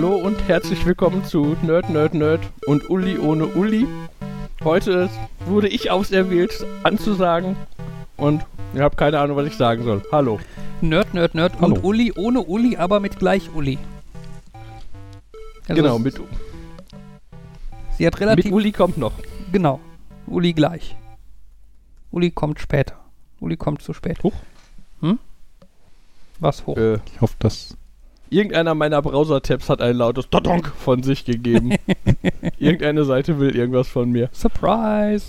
Hallo und herzlich willkommen zu Nerd und Uli ohne Uli. Heute wurde ich auserwählt anzusagen und ich habe keine Ahnung, was ich sagen soll. Hallo. Nerd Hallo. Und Uli ohne Uli, aber mit gleich Uli. Also genau, mit Uli. Sie hat relativ... Mit Uli kommt noch. Genau, Uli gleich. Uli kommt später. Uli kommt zu spät. Hoch? Hm? Was hoch? Ich hoffe, dass... Irgendeiner meiner Browser-Tabs hat ein lautes Todonk von sich gegeben. Irgendeine Seite will irgendwas von mir. Surprise!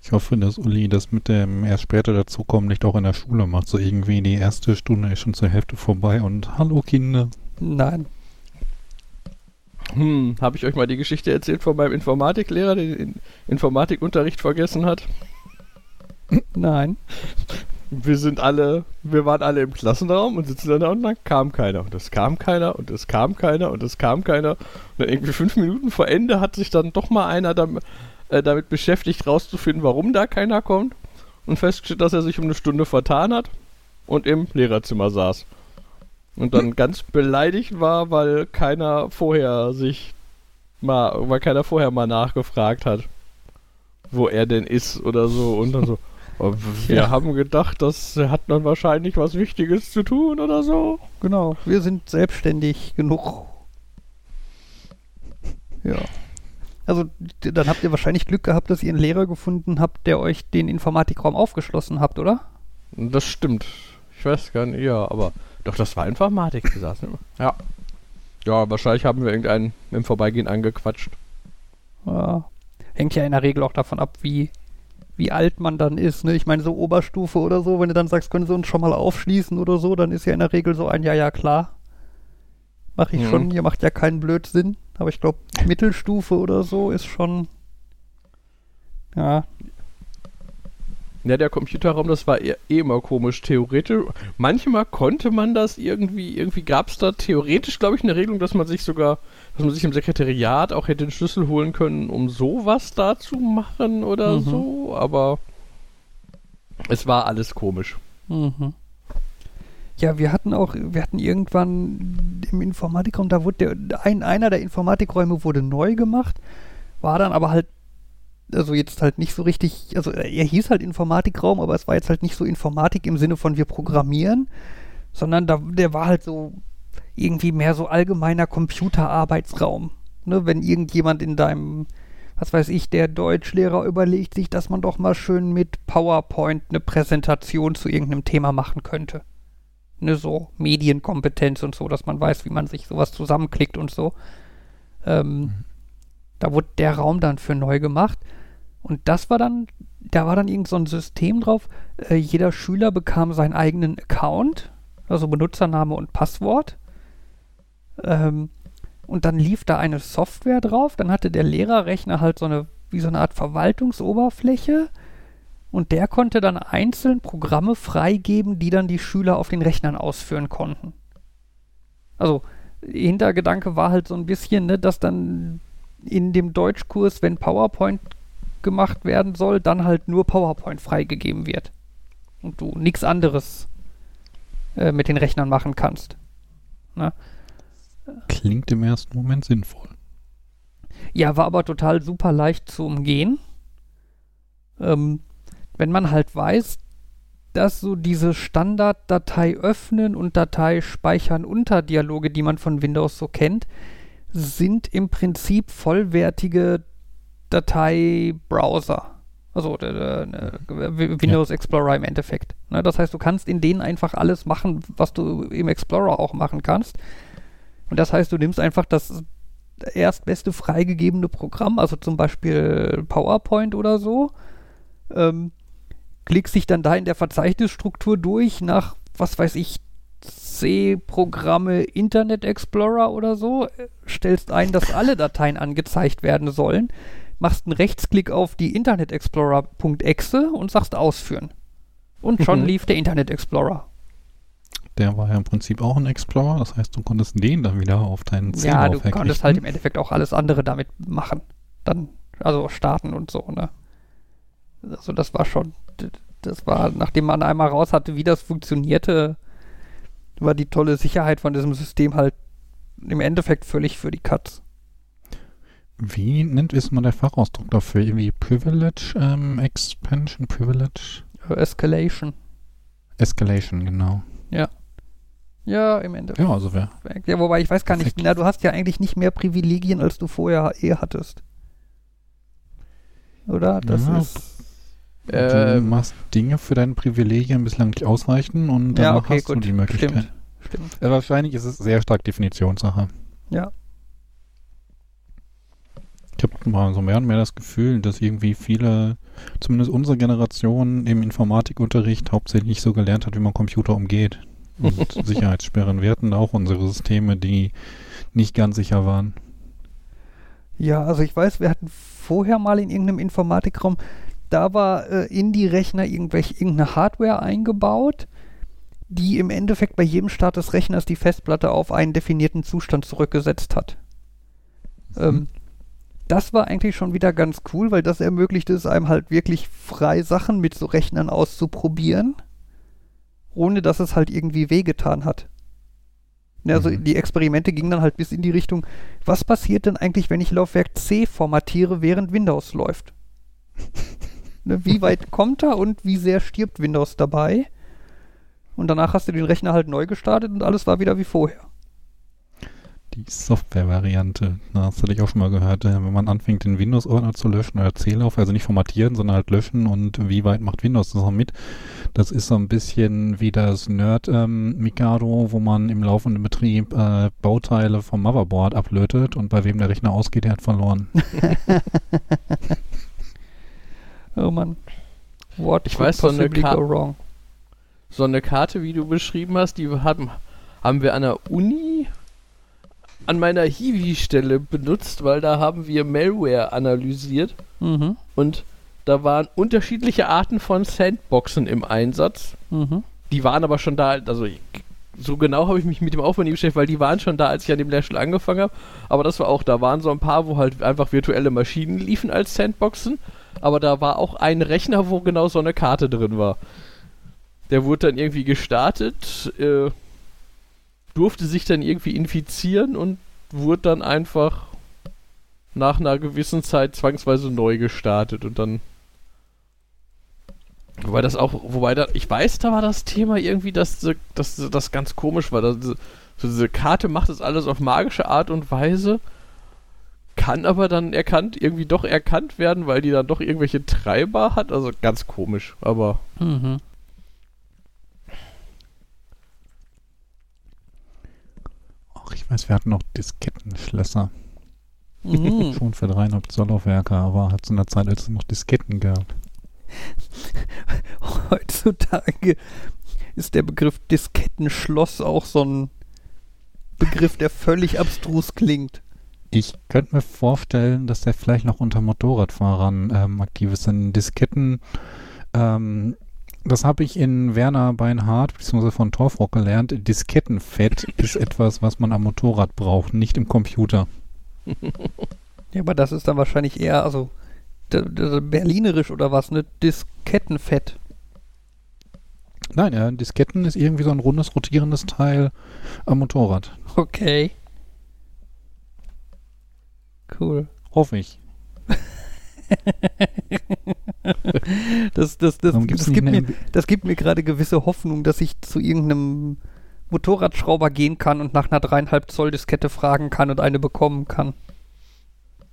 Ich hoffe, dass Uli das mit dem erst später dazukommen nicht auch in der Schule macht. So irgendwie die erste Stunde ist schon zur Hälfte vorbei und hallo Kinder. Nein. Habe ich euch mal die Geschichte erzählt von meinem Informatiklehrer, der den Informatikunterricht vergessen hat? Nein. Wir waren alle im Klassenraum und sitzen dann da und dann kam keiner. Und es kam keiner und es kam keiner und es kam keiner. Und dann irgendwie 5 Minuten vor Ende hat sich dann doch mal einer damit beschäftigt, rauszufinden, warum da keiner kommt. Und festgestellt, dass er sich um eine Stunde vertan hat und im Lehrerzimmer saß. Und dann ganz beleidigt war, weil keiner vorher mal nachgefragt hat, wo er denn ist oder so. Und dann so... Wir haben gedacht, das hat dann wahrscheinlich was Wichtiges zu tun oder so. Genau, wir sind selbstständig genug. Ja. Also, dann habt ihr wahrscheinlich Glück gehabt, dass ihr einen Lehrer gefunden habt, der euch den Informatikraum aufgeschlossen habt, oder? Das stimmt. Ich weiß gar nicht, ja, aber... Doch, das war Informatik, wir saßen immer. Ja. Ja, wahrscheinlich haben wir irgendeinen im Vorbeigehen angequatscht. Ja. Hängt ja in der Regel auch davon ab, wie alt man dann ist, ne? Ich meine, so Oberstufe oder so, wenn du dann sagst, können sie uns schon mal aufschließen oder so, dann ist ja in der Regel so ein, ja, klar. Mach ich schon, ihr macht ja keinen Blödsinn. Aber ich glaube, Mittelstufe oder so ist schon, ja. Ja, der Computerraum, das war eh immer komisch, theoretisch. Manchmal konnte man das irgendwie gab es da theoretisch, glaube ich, eine Regelung, dass man sich im Sekretariat auch hätte den Schlüssel holen können, um sowas da zu machen oder so, aber es war alles komisch. Mhm. Ja, wir hatten irgendwann im Informatikraum, da wurde einer der Informatikräume wurde neu gemacht, war dann aber halt, also jetzt halt nicht so richtig, also er hieß halt Informatikraum, aber es war jetzt halt nicht so Informatik im Sinne von wir programmieren, sondern der war halt so irgendwie mehr so allgemeiner Computerarbeitsraum. Ne, wenn irgendjemand in deinem, was weiß ich, der Deutschlehrer überlegt sich, dass man doch mal schön mit PowerPoint eine Präsentation zu irgendeinem Thema machen könnte. Ne, so Medienkompetenz und so, dass man weiß, wie man sich sowas zusammenklickt und so. Da wurde der Raum dann für neu gemacht. Und das war dann, da war dann irgend so ein System drauf. Jeder Schüler bekam seinen eigenen Account, also Benutzername und Passwort. Und dann lief da eine Software drauf. Dann hatte der Lehrerrechner halt so eine Art Verwaltungsoberfläche. Und der konnte dann einzeln Programme freigeben, die dann die Schüler auf den Rechnern ausführen konnten. Also, Hintergedanke war halt so ein bisschen, ne, dass dann in dem Deutschkurs, wenn PowerPoint gemacht werden soll, dann halt nur PowerPoint freigegeben wird. Und du nichts anderes mit den Rechnern machen kannst. Na? Klingt im ersten Moment sinnvoll. Ja, war aber total super leicht zu umgehen. Wenn man halt weiß, dass so diese Standarddatei öffnen und Datei speichern unter Dialoge, die man von Windows so kennt, sind im Prinzip vollwertige Dateibrowser. Also Windows Explorer im Endeffekt. Ne, das heißt, du kannst in denen einfach alles machen, was du im Explorer auch machen kannst. Und das heißt, du nimmst einfach das erstbeste freigegebene Programm, also zum Beispiel PowerPoint oder so, klickst dich dann da in der Verzeichnisstruktur durch nach, was weiß ich, C-Programme Internet Explorer oder so, stellst ein, dass alle Dateien angezeigt werden sollen, machst einen Rechtsklick auf die Internet Explorer.exe und sagst ausführen. Und schon lief der Internet Explorer. Der war ja im Prinzip auch ein Explorer, das heißt, du konntest den dann wieder auf deinen C drauf herrichten. Ja, du konntest halt im Endeffekt auch alles andere damit machen. Dann, also starten und so, ne? Also das war, nachdem man einmal raus hatte, wie das funktionierte, war die tolle Sicherheit von diesem System halt im Endeffekt völlig für die Katz. Wie nennt es mal der Fachausdruck dafür? Irgendwie Privilege, Expansion, Privilege? Escalation. Escalation, genau. Ja. Ja, im Endeffekt. Ja, also wer? Ja, wobei, ich weiß gar nicht, na, du hast ja eigentlich nicht mehr Privilegien, als du vorher hattest. Oder? Das ja, ist... Du machst Dinge für deine Privilegien bislang nicht ausreichen und dann ja, okay, hast du die Möglichkeit. Stimmt. Wahrscheinlich ist es sehr stark Definitionssache. Ja. Ich habe mal so mehr und mehr das Gefühl, dass irgendwie viele, zumindest unsere Generation, im Informatikunterricht hauptsächlich so gelernt hat, wie man Computer umgeht und Sicherheitssperren. Wir hatten auch unsere Systeme, die nicht ganz sicher waren. Ja, also ich weiß, wir hatten vorher mal in irgendeinem Informatikraum, da war in die Rechner irgendeine Hardware eingebaut, die im Endeffekt bei jedem Start des Rechners die Festplatte auf einen definierten Zustand zurückgesetzt hat. Das war eigentlich schon wieder ganz cool, weil das ermöglichte es einem halt wirklich frei Sachen mit so Rechnern auszuprobieren, ohne dass es halt irgendwie wehgetan hat. Also die Experimente gingen dann halt bis in die Richtung, was passiert denn eigentlich, wenn ich Laufwerk C formatiere, während Windows läuft? Wie weit kommt er und wie sehr stirbt Windows dabei? Und danach hast du den Rechner halt neu gestartet und alles war wieder wie vorher. Die Software-Variante, das hatte ich auch schon mal gehört, wenn man anfängt, den Windows-Ordner zu löschen oder C-Lauf, also nicht formatieren, sondern halt löschen und wie weit macht Windows das noch mit? Das ist so ein bisschen wie das Nerd-Mikado, wo man im laufenden Betrieb Bauteile vom Motherboard ablötet und bei wem der Rechner ausgeht, der hat verloren. Oh Mann. What ich weiß, so eine Karte, wie du beschrieben hast, die haben wir an der Uni an meiner Hiwi-Stelle benutzt, weil da haben wir Malware analysiert und da waren unterschiedliche Arten von Sandboxen im Einsatz. Die waren aber schon da, also so genau habe ich mich mit dem Aufwand nicht beschäftigt, weil die waren schon da, als ich an dem Lehrstuhl angefangen habe, aber das war auch, da waren so ein paar, wo halt einfach virtuelle Maschinen liefen als Sandboxen, aber da war auch ein Rechner, wo genau so eine Karte drin war. Der wurde dann irgendwie gestartet, durfte sich dann irgendwie infizieren und wurde dann einfach nach einer gewissen Zeit zwangsweise neu gestartet und dann ich weiß, da war das Thema irgendwie, dass das ganz komisch war, dass diese Karte macht das alles auf magische Art und Weise, kann aber dann erkannt werden, weil die dann doch irgendwelche Treiber hat, also ganz komisch, aber ich weiß, wir hatten noch Diskettenschlösser. Schon für 3,5 Zoll Laufwerke, aber halt zu einer Zeit, als es noch Disketten gab. Heutzutage ist der Begriff Diskettenschloss auch so ein Begriff, der völlig abstrus klingt. Ich könnte mir vorstellen, dass der vielleicht noch unter Motorradfahrern aktiv ist. Denn Disketten, das habe ich in Werner Beinhardt bzw. von Torfrock gelernt. Diskettenfett ist etwas, was man am Motorrad braucht, nicht im Computer. Ja, aber das ist dann wahrscheinlich eher, also berlinerisch oder was, ne? Diskettenfett. Nein, Disketten ist irgendwie so ein rundes, rotierendes Teil am Motorrad. Okay. Cool. Hoffe ich. Das gibt mir gerade gewisse Hoffnung, dass ich zu irgendeinem Motorradschrauber gehen kann und nach einer 3,5 Zoll Diskette fragen kann und eine bekommen kann.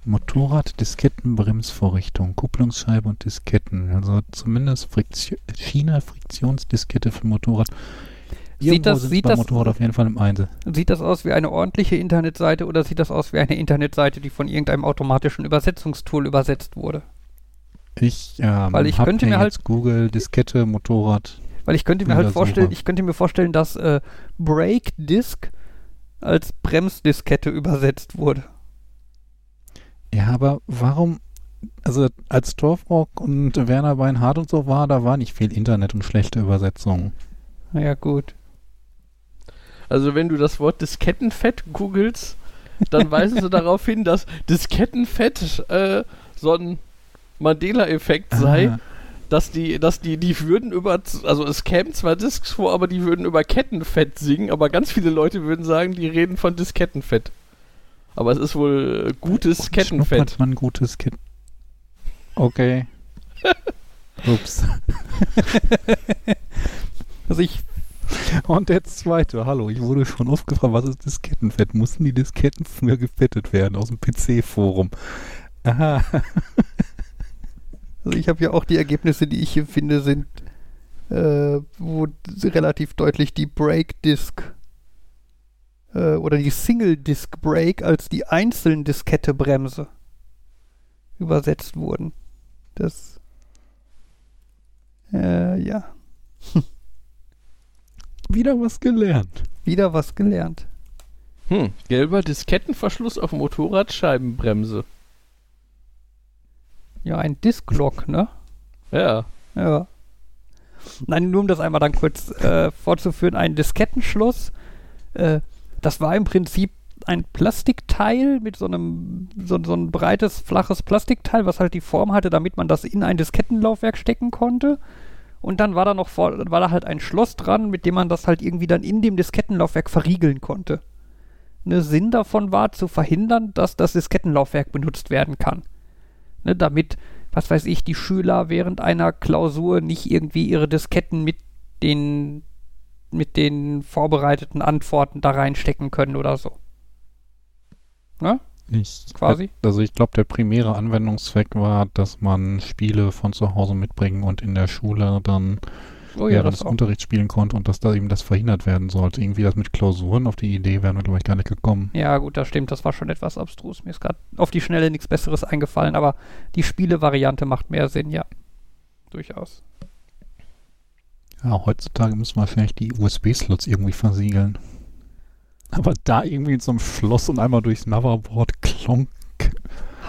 Motorrad, Disketten, Bremsvorrichtung, Kupplungsscheibe und Disketten. Also zumindest China-Friktionsdiskette für Motorrad. Motorrad auf jeden Fall im Einsatz. Sieht das aus wie eine ordentliche Internetseite oder sieht das aus wie eine Internetseite, die von irgendeinem automatischen Übersetzungstool übersetzt wurde? Google, Diskette, Motorrad. Weil ich könnte mir halt vorstellen, dass Brake Disk als Bremsdiskette übersetzt wurde. Ja, aber warum? Also als Torfrock und Werner Beinhardt und so war, da war nicht viel Internet und schlechte Übersetzungen. Ja, gut. Also wenn du das Wort Diskettenfett googelst, dann weisen sie darauf hin, dass Diskettenfett so ein Mandela-Effekt sei, dass die würden über, also es kämen zwar Discs vor, aber die würden über Kettenfett singen, aber ganz viele Leute würden sagen, die reden von Diskettenfett. Aber es ist wohl gutes und Kettenfett. Hat man gutes Kettenfett. Okay. Ups. Also ich. Und der zweite, hallo, ich wurde schon oft gefragt, was ist Diskettenfett? Mussten die Disketten früher gefettet werden aus dem PC-Forum? Aha. Also ich habe ja auch die Ergebnisse, die ich hier finde, sind wo relativ deutlich die Break-Disk oder die Single-Disk-Break als die einzelnen Diskette-Bremse übersetzt wurden. Das ja. Wieder was gelernt. Wieder was gelernt. Gelber Diskettenverschluss auf Motorradscheibenbremse. Ja, ein Disklock, ne? Ja. Ja. Nein, nur um das einmal dann kurz fortzuführen, ein Diskettenschluss. Das war im Prinzip ein Plastikteil mit so einem breites, flaches Plastikteil, was halt die Form hatte, damit man das in ein Diskettenlaufwerk stecken konnte. Und dann war da halt ein Schloss dran, mit dem man das halt irgendwie dann in dem Diskettenlaufwerk verriegeln konnte. Ne, Sinn davon war, zu verhindern, dass das Diskettenlaufwerk benutzt werden kann. Ne, damit, was weiß ich, die Schüler während einer Klausur nicht irgendwie ihre Disketten mit den vorbereiteten Antworten da reinstecken können oder so. Ne? Quasi. Also ich glaube, der primäre Anwendungszweck war, dass man Spiele von zu Hause mitbringen und in der Schule dann während des Unterrichts spielen konnte und dass da eben das verhindert werden sollte. Irgendwie das mit Klausuren, auf die Idee wären wir, glaube ich, gar nicht gekommen. Ja gut, das stimmt, das war schon etwas abstrus. Mir ist gerade auf die Schnelle nichts Besseres eingefallen, aber die Spiele-Variante macht mehr Sinn, ja. Durchaus. Ja, heutzutage müssen wir vielleicht die USB-Slots irgendwie versiegeln. Aber da irgendwie in so einem Schloss und einmal durchs Motherboard klonk.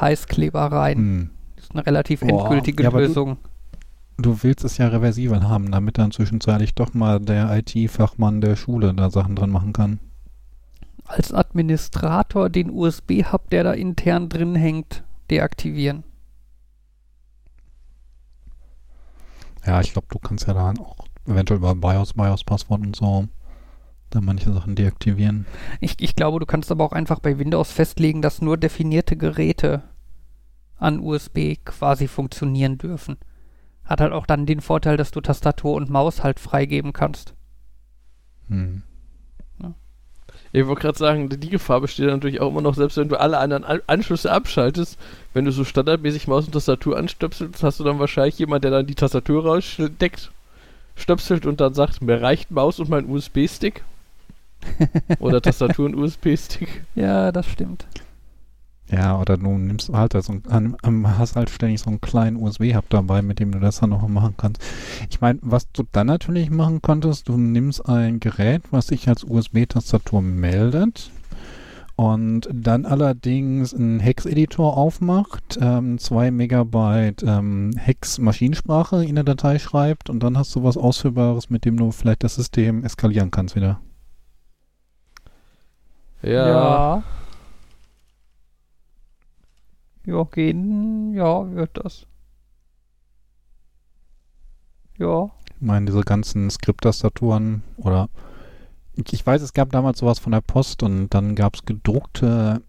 Heißkleber rein. Das ist eine relativ endgültige Lösung. Du willst es ja reversibel haben, damit dann zwischenzeitlich doch mal der IT-Fachmann der Schule da Sachen dran machen kann. Als Administrator den USB-Hub, der da intern drin hängt, deaktivieren. Ja, ich glaube, du kannst ja dann auch eventuell über BIOS-Passwort und so da manche Sachen deaktivieren. Ich glaube, du kannst aber auch einfach bei Windows festlegen, dass nur definierte Geräte an USB quasi funktionieren dürfen. Hat halt auch dann den Vorteil, dass du Tastatur und Maus halt freigeben kannst. Ja. Ich wollte gerade sagen, die Gefahr besteht natürlich auch immer noch, selbst wenn du alle anderen Anschlüsse abschaltest, wenn du so standardmäßig Maus und Tastatur anstöpselst, hast du dann wahrscheinlich jemanden, der dann die Tastatur rausstöpselt und dann sagt, mir reicht Maus und mein USB-Stick. Oder Tastatur und USB-Stick. Ja, das stimmt. Ja, oder du nimmst halt hast halt ständig so einen kleinen USB-Hub dabei, mit dem du das dann nochmal machen kannst. Ich meine, was du dann natürlich machen könntest, du nimmst ein Gerät, was sich als USB-Tastatur meldet und dann allerdings einen Hex-Editor aufmacht, 2 Megabyte Hex-Maschinensprache in der Datei schreibt und dann hast du was Ausführbares, mit dem du vielleicht das System eskalieren kannst wieder. Ja. Ja, gehen. Ja, wird das. Ja. Ich meine, diese ganzen Skripttastaturen oder ich weiß, es gab damals sowas von der Post und dann gab es gedruckte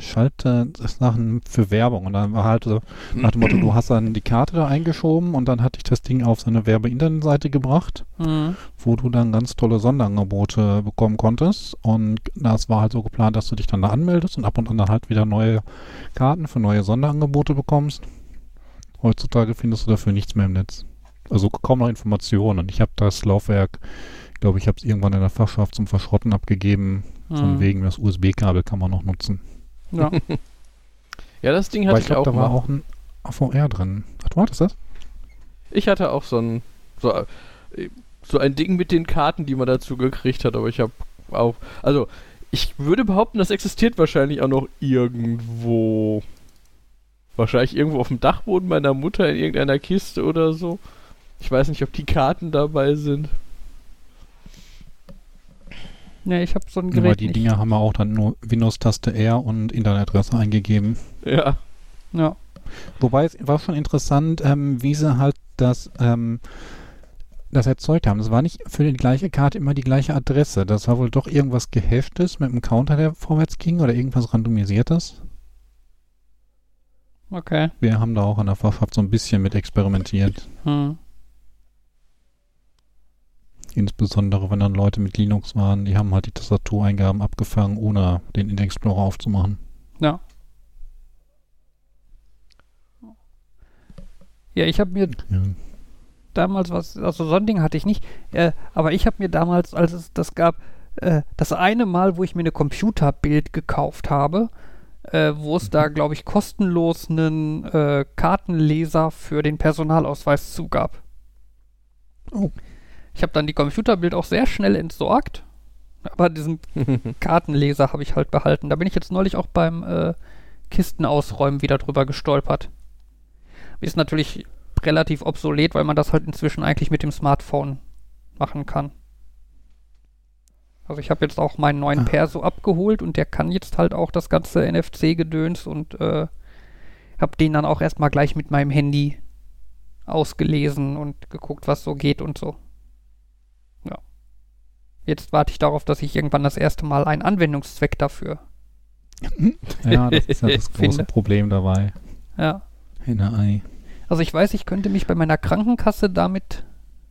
Schalter-Sachen für Werbung und dann war halt so nach dem Motto, du hast dann die Karte da eingeschoben und dann hatte ich das Ding auf seine Werbe-Internetseite gebracht, wo du dann ganz tolle Sonderangebote bekommen konntest und das war halt so geplant, dass du dich dann da anmeldest und ab und an dann halt wieder neue Karten für neue Sonderangebote bekommst. Heutzutage findest du dafür nichts mehr im Netz. Also kaum noch Informationen und ich habe das Laufwerk, glaube ich, habe es irgendwann in der Fachschaft zum Verschrotten abgegeben, von wegen das USB-Kabel kann man noch nutzen. Ja, ja, das Ding hatte ich auch mal. Da war auch ein AVR drin. Ach, du hattest das? Ich hatte auch so ein Ding mit den Karten, die man dazu gekriegt hat, aber ich habe auch, also ich würde behaupten, das existiert wahrscheinlich auch noch irgendwo. Wahrscheinlich irgendwo auf dem Dachboden meiner Mutter in irgendeiner Kiste oder so. Ich weiß nicht, ob die Karten dabei sind. Ne, ich habe so ein Gerät. Aber die nicht. Dinger haben wir auch dann nur Windows-Taste R und Internetadresse eingegeben. Ja. Wobei es war schon interessant, wie sie halt das das erzeugt haben. Das war nicht für die gleiche Karte immer die gleiche Adresse. Das war wohl doch irgendwas Geheftes mit einem Counter, der vorwärts ging oder irgendwas Randomisiertes. Okay. Wir haben da auch an der Fachhaft so ein bisschen mit experimentiert. Hm. Insbesondere, wenn dann Leute mit Linux waren, die haben halt die Tastatureingaben abgefangen, ohne den Index-Explorer aufzumachen. Ja. Ja, ich habe mir damals was, also so ein Ding hatte ich nicht, aber ich habe mir damals, als es das gab, das eine Mal, wo ich mir eine Computerbild gekauft habe, wo es da, glaube ich, kostenlos einen Kartenleser für den Personalausweis zugab. Oh. Ich habe dann die Computerbild auch sehr schnell entsorgt, aber diesen Kartenleser habe ich halt behalten. Da bin ich jetzt neulich auch beim Kistenausräumen wieder drüber gestolpert. Ist natürlich relativ obsolet, weil man das halt inzwischen eigentlich mit dem Smartphone machen kann. Also ich habe jetzt auch meinen neuen Perso abgeholt und der kann jetzt halt auch das ganze NFC-Gedöns und habe den dann auch erstmal gleich mit meinem Handy ausgelesen und geguckt, was so geht und so. Ja. Jetzt warte ich darauf, dass ich irgendwann das erste Mal einen Anwendungszweck dafür ja, das ist ja das große Problem dabei. Ja. Also ich weiß, ich könnte mich bei meiner Krankenkasse damit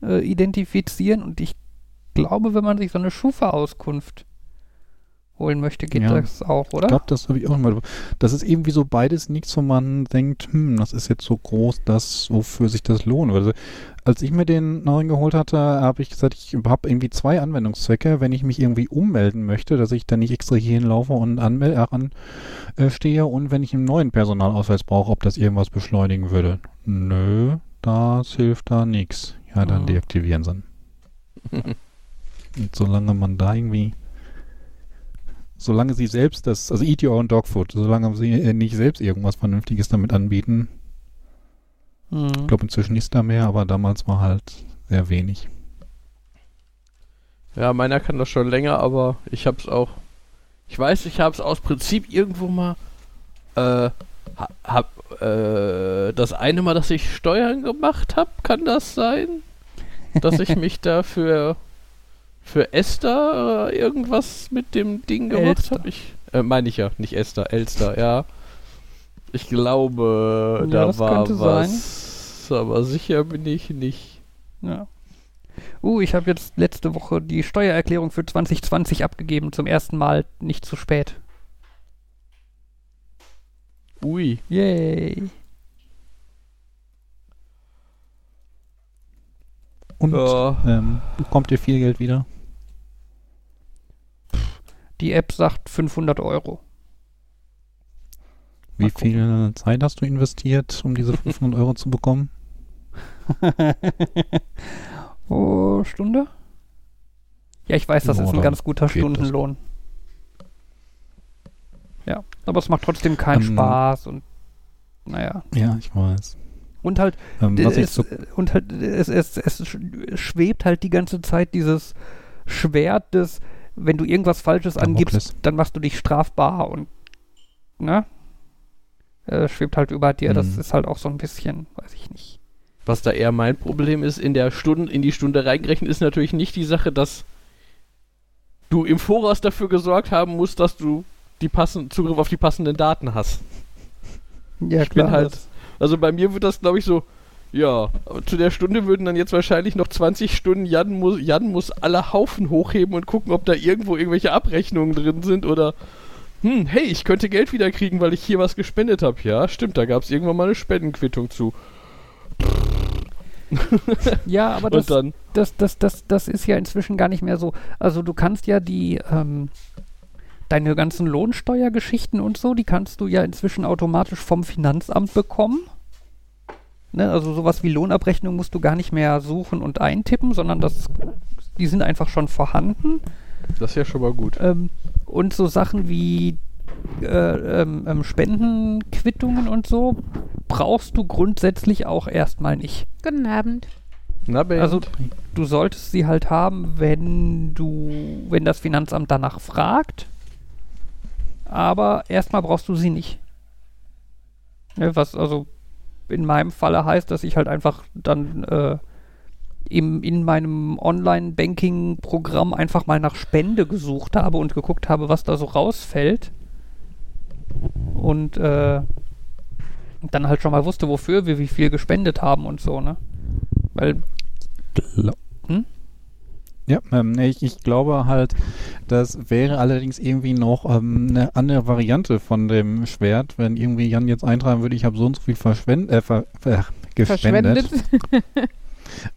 identifizieren und ich glaube, wenn man sich so eine Schufa-Auskunft holen möchte, geht das auch, oder? Ich glaube, das habe ich auch mal. Das ist irgendwie so beides nichts, wo man denkt, das ist jetzt so groß, dass wofür sich das lohnen würde. Als ich mir den neuen geholt hatte, habe ich gesagt, ich habe irgendwie zwei Anwendungszwecke, wenn ich mich irgendwie ummelden möchte, dass ich dann nicht extra hier hinlaufe und anstehe und wenn ich einen neuen Personalausweis brauche, ob das irgendwas beschleunigen würde. Nö, das hilft da nichts. Ja, dann deaktivieren sie. Und solange man da irgendwie solange sie selbst das, also eat your own dog food, solange sie nicht selbst irgendwas Vernünftiges damit anbieten. Ich glaube, inzwischen ist da mehr, aber damals war halt sehr wenig. Ja, meiner kann das schon länger, aber ich hab's auch. Ich weiß, ich hab's aus Prinzip irgendwo mal das eine Mal, dass ich Steuern gemacht hab, kann das sein? Dass ich mich dafür für Esther irgendwas mit dem Ding gemacht habe? Meine ich ja, nicht Esther, Elster, ja. Ich glaube, ja, da war was, sein. Aber sicher bin ich nicht. Ja. Ich habe jetzt letzte Woche die Steuererklärung für 2020 abgegeben, zum ersten Mal nicht zu spät. Ui. Yay. Und bekommt ihr viel Geld wieder? Die App sagt 500 Euro. Wie viel Zeit hast du investiert, um diese 500 Euro zu bekommen? Stunde? Ja, ich weiß, das ist ein ganz guter Stundenlohn. Das. Ja, aber es macht trotzdem keinen Spaß und naja. Ja, ich weiß. Und halt, es schwebt halt die ganze Zeit dieses Schwert des, wenn du irgendwas Falsches angibst, dann machst du dich strafbar und, ne? Schwebt halt über dir, das ist halt auch so ein bisschen, weiß ich nicht. Was da eher mein Problem ist, in die Stunde reingerechnet, ist natürlich nicht die Sache, dass du im Voraus dafür gesorgt haben musst, dass du Zugriff auf die passenden Daten hast. Ja, klar. Also bei mir wird das, glaube ich, so, ja, zu der Stunde würden dann jetzt wahrscheinlich noch 20 Stunden, Jan muss alle Haufen hochheben und gucken, ob da irgendwo irgendwelche Abrechnungen drin sind oder hey, ich könnte Geld wiederkriegen, weil ich hier was gespendet habe. Ja, stimmt, da gab es irgendwann mal eine Spendenquittung zu. Ja, aber das ist ja inzwischen gar nicht mehr so. Also du kannst ja deine ganzen Lohnsteuergeschichten und so, die kannst du ja inzwischen automatisch vom Finanzamt bekommen. Ne? Also sowas wie Lohnabrechnung musst du gar nicht mehr suchen und eintippen, sondern die sind einfach schon vorhanden. Das ist ja schon mal gut. Und so Sachen wie Spendenquittungen und so brauchst du grundsätzlich auch erstmal nicht. Guten Abend. Also du solltest sie halt haben, wenn das Finanzamt danach fragt. Aber erstmal brauchst du sie nicht. Ne, was also in meinem Falle heißt, dass ich halt einfach dann in meinem Online-Banking-Programm einfach mal nach Spende gesucht habe und geguckt habe, was da so rausfällt. Und dann halt schon mal wusste, wofür wir wie viel gespendet haben und so, ne? Weil... Ja, ich glaube halt, das wäre allerdings irgendwie noch eine andere Variante von dem Schwert, wenn irgendwie Jan jetzt eintragen würde, ich habe so und so viel gespendet.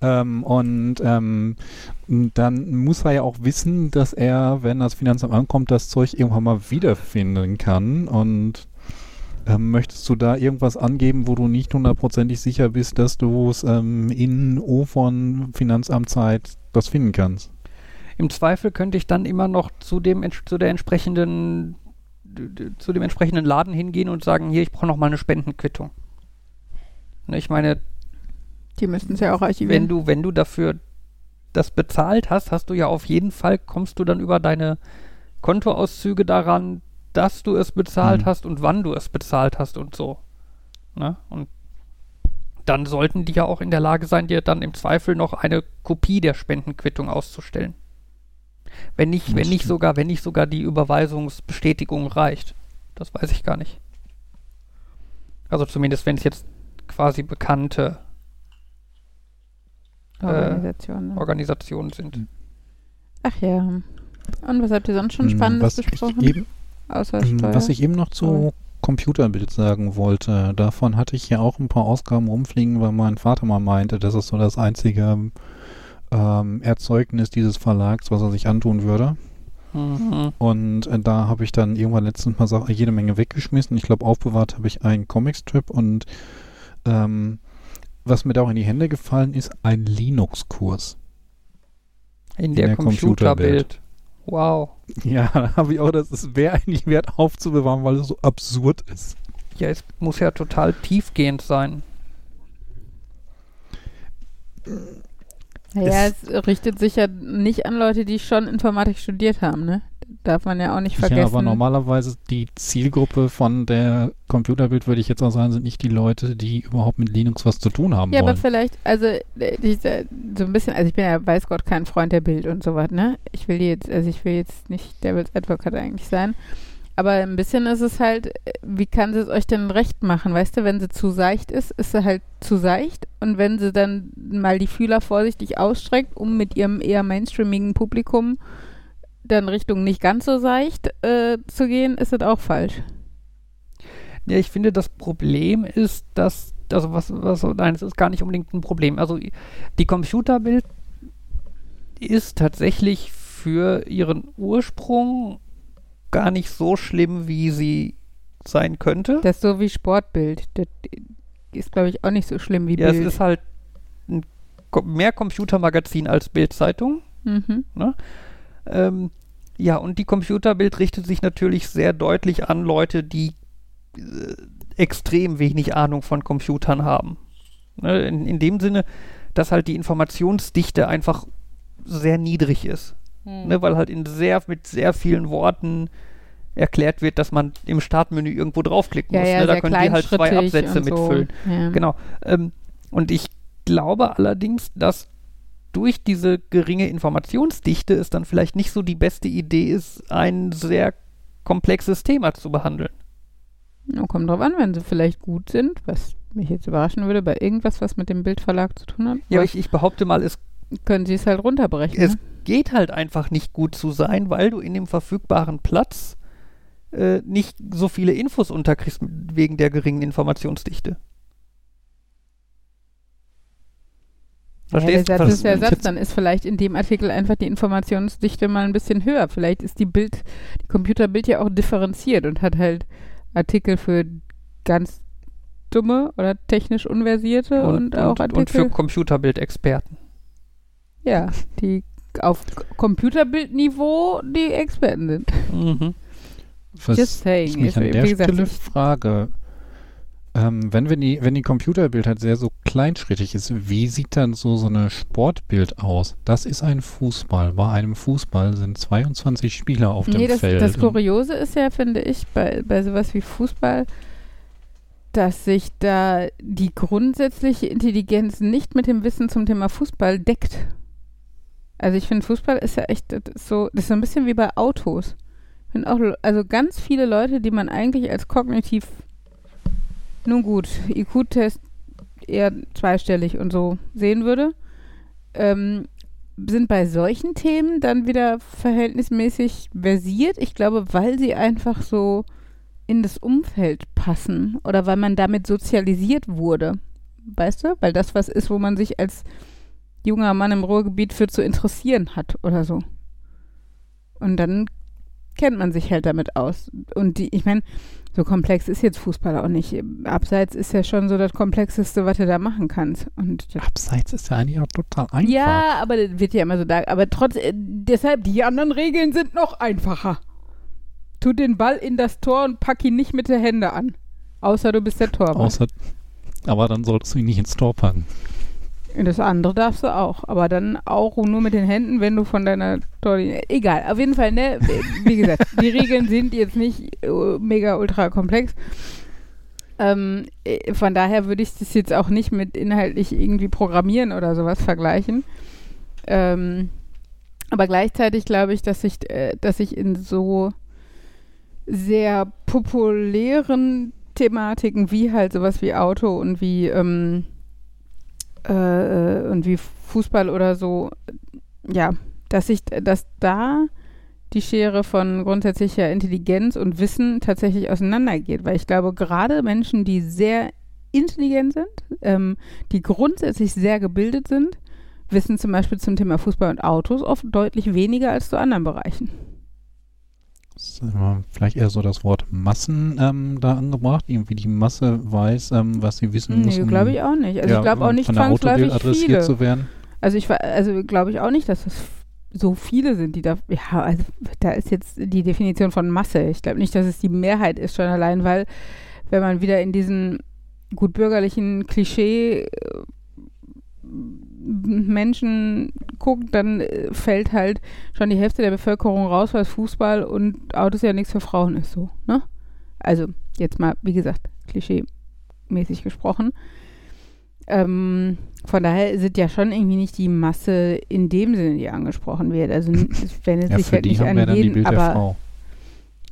Dann muss er ja auch wissen, dass er, wenn das Finanzamt ankommt, das Zeug irgendwann mal wiederfinden kann. Und möchtest du da irgendwas angeben, wo du nicht hundertprozentig sicher bist, dass du es in von Finanzamtzeit das finden kannst? Im Zweifel könnte ich dann immer noch zu dem entsprechenden Laden hingehen und sagen, hier, ich brauche noch mal eine Spendenquittung. Ne, ich meine, die müssten es ja auch archivieren. Wenn du dafür das bezahlt hast, hast du ja auf jeden Fall, kommst du dann über deine Kontoauszüge daran, dass du es bezahlt hast und wann du es bezahlt hast und so. Ne? Und dann sollten die ja auch in der Lage sein, dir dann im Zweifel noch eine Kopie der Spendenquittung auszustellen. Wenn nicht sogar die Überweisungsbestätigung reicht. Das weiß ich gar nicht. Also zumindest, wenn es jetzt quasi bekannte Organisationen sind. Ach ja. Und was habt ihr sonst schon Spannendes besprochen? Was ich eben noch zu Computerbild sagen wollte, davon hatte ich ja auch ein paar Ausgaben rumfliegen, weil mein Vater mal meinte, das ist so das einzige Erzeugnis dieses Verlags, was er sich antun würde. Mhm. Und da habe ich dann irgendwann letztens mal jede Menge weggeschmissen. Ich glaube, aufbewahrt habe ich einen Comicstrip und was mir da auch in die Hände gefallen ist, ein Linux-Kurs. In der Computerbild. Wow. Ja, da habe ich auch, das wäre eigentlich wert aufzubewahren, weil es so absurd ist. Ja, es muss ja total tiefgehend sein. Naja, es richtet sich ja nicht an Leute, die schon Informatik studiert haben, ne? Darf man ja auch nicht vergessen. Ja, aber normalerweise die Zielgruppe von der Computerbild, würde ich jetzt auch sagen, sind nicht die Leute, die überhaupt mit Linux was zu tun haben wollen. Ja, aber vielleicht, also so ein bisschen, also ich bin ja, weiß Gott, kein Freund der Bild und sowas, ne? Ich will jetzt nicht Devil's Advocate eigentlich sein, aber ein bisschen ist es halt, wie kann sie es euch denn recht machen, weißt du, wenn sie zu seicht ist, ist sie halt zu seicht und wenn sie dann mal die Fühler vorsichtig ausstreckt, um mit ihrem eher mainstreamigen Publikum dann Richtung nicht ganz so seicht zu gehen, ist das auch falsch. Ja, ich finde, das Problem ist, dass, also nein, es ist gar nicht unbedingt ein Problem. Also die Computerbild ist tatsächlich für ihren Ursprung gar nicht so schlimm, wie sie sein könnte. Das ist so wie Sportbild. Das ist, glaube ich, auch nicht so schlimm wie Bild. Ja, es ist halt mehr Computermagazin als Bildzeitung. Mhm. Ne? Ja, und die Computerbild richtet sich natürlich sehr deutlich an Leute, die extrem wenig Ahnung von Computern haben. Ne, in dem Sinne, dass halt die Informationsdichte einfach sehr niedrig ist. Ne, weil halt mit sehr vielen Worten erklärt wird, dass man im Startmenü irgendwo draufklicken muss. Ja, ne, da können die halt 2 Absätze mitfüllen. So. Ja. Genau. Und ich glaube allerdings, dass durch diese geringe Informationsdichte ist dann vielleicht nicht so die beste Idee ist, ein sehr komplexes Thema zu behandeln. Ja, kommt drauf an, wenn sie vielleicht gut sind, was mich jetzt überraschen würde, bei irgendwas, was mit dem Bildverlag zu tun hat. Ja, ich behaupte mal, können sie es halt runterbrechen. Es geht halt einfach nicht gut zu sein, weil du in dem verfügbaren Platz nicht so viele Infos unterkriegst wegen der geringen Informationsdichte. Verstehst? Ja, der Satz ist der Satz, dann ist vielleicht in dem Artikel einfach die Informationsdichte mal ein bisschen höher. Vielleicht ist die Computerbild ja auch differenziert und hat halt Artikel für ganz dumme oder technisch unversierte und auch Artikel. Und für Computerbild-Experten. Ja, die auf Computerbild-Niveau die Experten sind. Mhm. Just saying. Was mich an der Stelle frage... Wenn die Computerbild halt sehr so kleinschrittig ist, wie sieht dann so eine Sportbild aus? Das ist ein Fußball. Bei einem Fußball sind 22 Spieler auf dem Feld. Das Kuriose ist ja, finde ich, bei sowas wie Fußball, dass sich da die grundsätzliche Intelligenz nicht mit dem Wissen zum Thema Fußball deckt. Also ich finde, Fußball ist ja echt so, das ist so ein bisschen wie bei Autos. Sind auch, also ganz viele Leute, die man eigentlich als kognitiv, nun gut, IQ-Test eher zweistellig und so sehen würde, sind bei solchen Themen dann wieder verhältnismäßig versiert. Ich glaube, weil sie einfach so in das Umfeld passen oder weil man damit sozialisiert wurde. Weißt du? Weil das was ist, wo man sich als junger Mann im Ruhrgebiet für zu interessieren hat oder so. Und dann kennt man sich halt damit aus. Und ich meine, so komplex ist jetzt Fußball auch nicht. Abseits ist ja schon so das Komplexeste, was du da machen kannst. Und Abseits ist ja eigentlich auch total einfach. Ja, aber das wird ja immer so da. Aber deshalb, die anderen Regeln sind noch einfacher. Tu den Ball in das Tor und pack ihn nicht mit den Händen an. Außer du bist der Torwart. Aber dann solltest du ihn nicht ins Tor packen. Das andere darfst du auch. Aber dann auch nur mit den Händen, wenn du von deiner Torlinie... Egal, auf jeden Fall, ne? Wie gesagt, die Regeln sind jetzt nicht mega ultra komplex. Von daher würde ich das jetzt auch nicht mit inhaltlich irgendwie Programmieren oder sowas vergleichen. Aber gleichzeitig glaube ich, dass ich in so... sehr populären Thematiken wie halt sowas wie Auto und wie Fußball oder so, ja, dass da die Schere von grundsätzlicher Intelligenz und Wissen tatsächlich auseinandergeht, weil ich glaube, gerade Menschen, die sehr intelligent sind, die grundsätzlich sehr gebildet sind, wissen zum Beispiel zum Thema Fußball und Autos oft deutlich weniger als zu anderen Bereichen. Vielleicht eher so das Wort Massen da angebracht, irgendwie die Masse weiß, was sie wissen muss. Nee, glaube ich auch nicht. Also ja, ich glaube auch nicht zwangsläufig adressiert zu werden. Also glaube ich auch nicht, dass das so viele sind, die da, ja, also da ist jetzt die Definition von Masse. Ich glaube nicht, dass es die Mehrheit ist, schon allein, weil wenn man wieder in diesen gut bürgerlichen Klischee Menschen guckt, dann fällt halt schon die Hälfte der Bevölkerung raus, weil Fußball und Autos ja nichts für Frauen ist, so, ne? Also, jetzt mal, wie gesagt, klischee-mäßig gesprochen. Von daher sind ja schon irgendwie nicht die Masse in dem Sinne, die angesprochen wird. Also, wenn es ja, sich halt nicht an jeden, dann die Bild aber der Frau.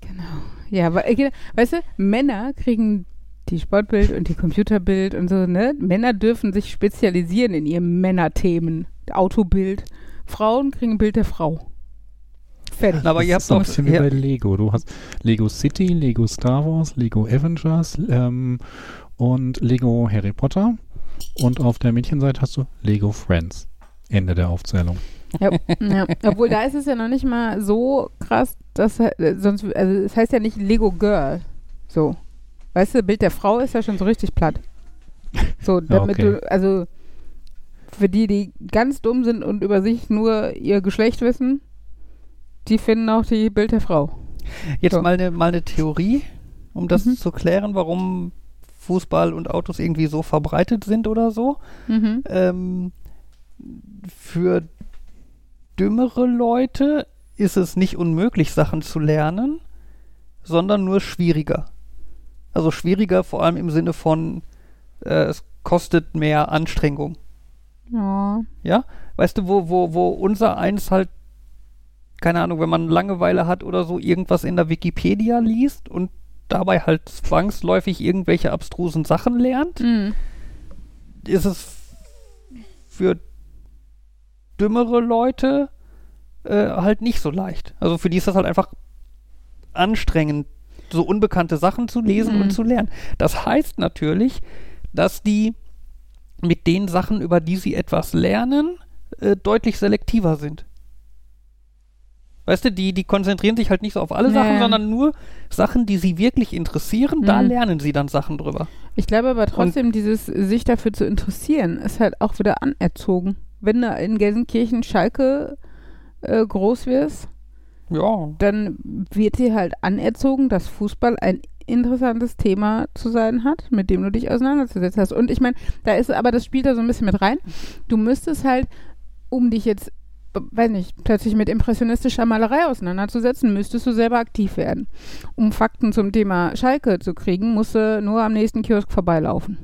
Genau. Ja, weißt du, Männer kriegen die Sportbild und die Computerbild und so, ne? Männer dürfen sich spezialisieren in ihren Männerthemen. Autobild. Frauen kriegen ein Bild der Frau. Fertig. Aber ihr habt doch ein bisschen wie bei Lego. Du hast Lego City, Lego Star Wars, Lego Avengers und Lego Harry Potter. Und auf der Mädchenseite hast du Lego Friends. Ende der Aufzählung. Ja, ja. Obwohl, da ist es ja noch nicht mal so krass, dass sonst, also es heißt ja nicht Lego Girl. So. Weißt du, Bild der Frau ist ja schon so richtig platt. So, damit ja, okay. Du, also für die, die ganz dumm sind und über sich nur ihr Geschlecht wissen, die finden auch die Bild der Frau. Jetzt so. mal eine Theorie, um das zu klären, warum Fußball und Autos irgendwie so verbreitet sind oder so. Mhm. Für dümmere Leute ist es nicht unmöglich, Sachen zu lernen, sondern nur schwieriger. Also schwieriger, vor allem im Sinne von, es kostet mehr Anstrengung. Ja. Ja? Weißt du, wo unser eins halt, keine Ahnung, wenn man Langeweile hat oder so, irgendwas in der Wikipedia liest und dabei halt zwangsläufig irgendwelche abstrusen Sachen lernt, ist es für dümmere Leute halt nicht so leicht. Also für die ist das halt einfach anstrengend, so unbekannte Sachen zu lesen und zu lernen. Das heißt natürlich, dass die mit den Sachen, über die sie etwas lernen, deutlich selektiver sind. Weißt du, die konzentrieren sich halt nicht so auf alle Sachen, sondern nur Sachen, die sie wirklich interessieren, da lernen sie dann Sachen drüber. Ich glaube aber trotzdem, und dieses sich dafür zu interessieren, ist halt auch wieder anerzogen. Wenn du in Gelsenkirchen Schalke groß wirst, ja. Dann wird dir halt anerzogen, dass Fußball ein interessantes Thema zu sein hat, mit dem du dich auseinanderzusetzen hast. Und ich meine, da ist aber das Spiel da so ein bisschen mit rein. Du müsstest halt, um dich jetzt weiß nicht, plötzlich mit impressionistischer Malerei auseinanderzusetzen, müsstest du selber aktiv werden. Um Fakten zum Thema Schalke zu kriegen, musst du nur am nächsten Kiosk vorbeilaufen.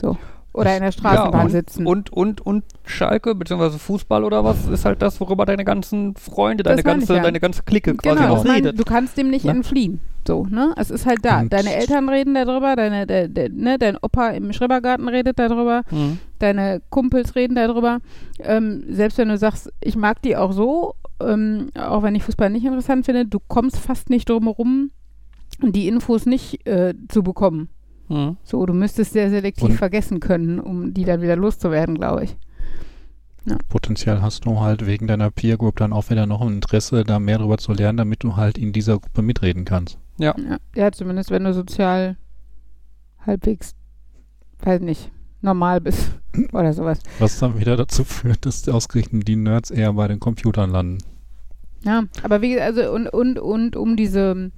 So. Oder in der Straßenbahn sitzen. Und Schalke, beziehungsweise Fußball oder was, ist halt das, worüber deine ganzen Freunde, deine ganze Clique quasi auch redet. Du kannst dem nicht entfliehen. So, ne? Es ist halt da. Deine Eltern reden darüber, dein Opa im Schrebergarten redet darüber, deine Kumpels reden darüber. Selbst wenn du sagst, ich mag die auch so, auch wenn ich Fußball nicht interessant finde, du kommst fast nicht drum herum, die Infos nicht zu bekommen. So, du müsstest sehr selektiv vergessen können, um die dann wieder loszuwerden, glaube ich. Ja. Potenziell hast du halt wegen deiner Peer Group dann auch wieder noch ein Interesse, da mehr drüber zu lernen, damit du halt in dieser Gruppe mitreden kannst. Ja, zumindest wenn du sozial halbwegs, weiß nicht, normal bist oder sowas. Was dann wieder dazu führt, dass ausgerechnet die Nerds eher bei den Computern landen. Ja, aber wie gesagt, also und um dieses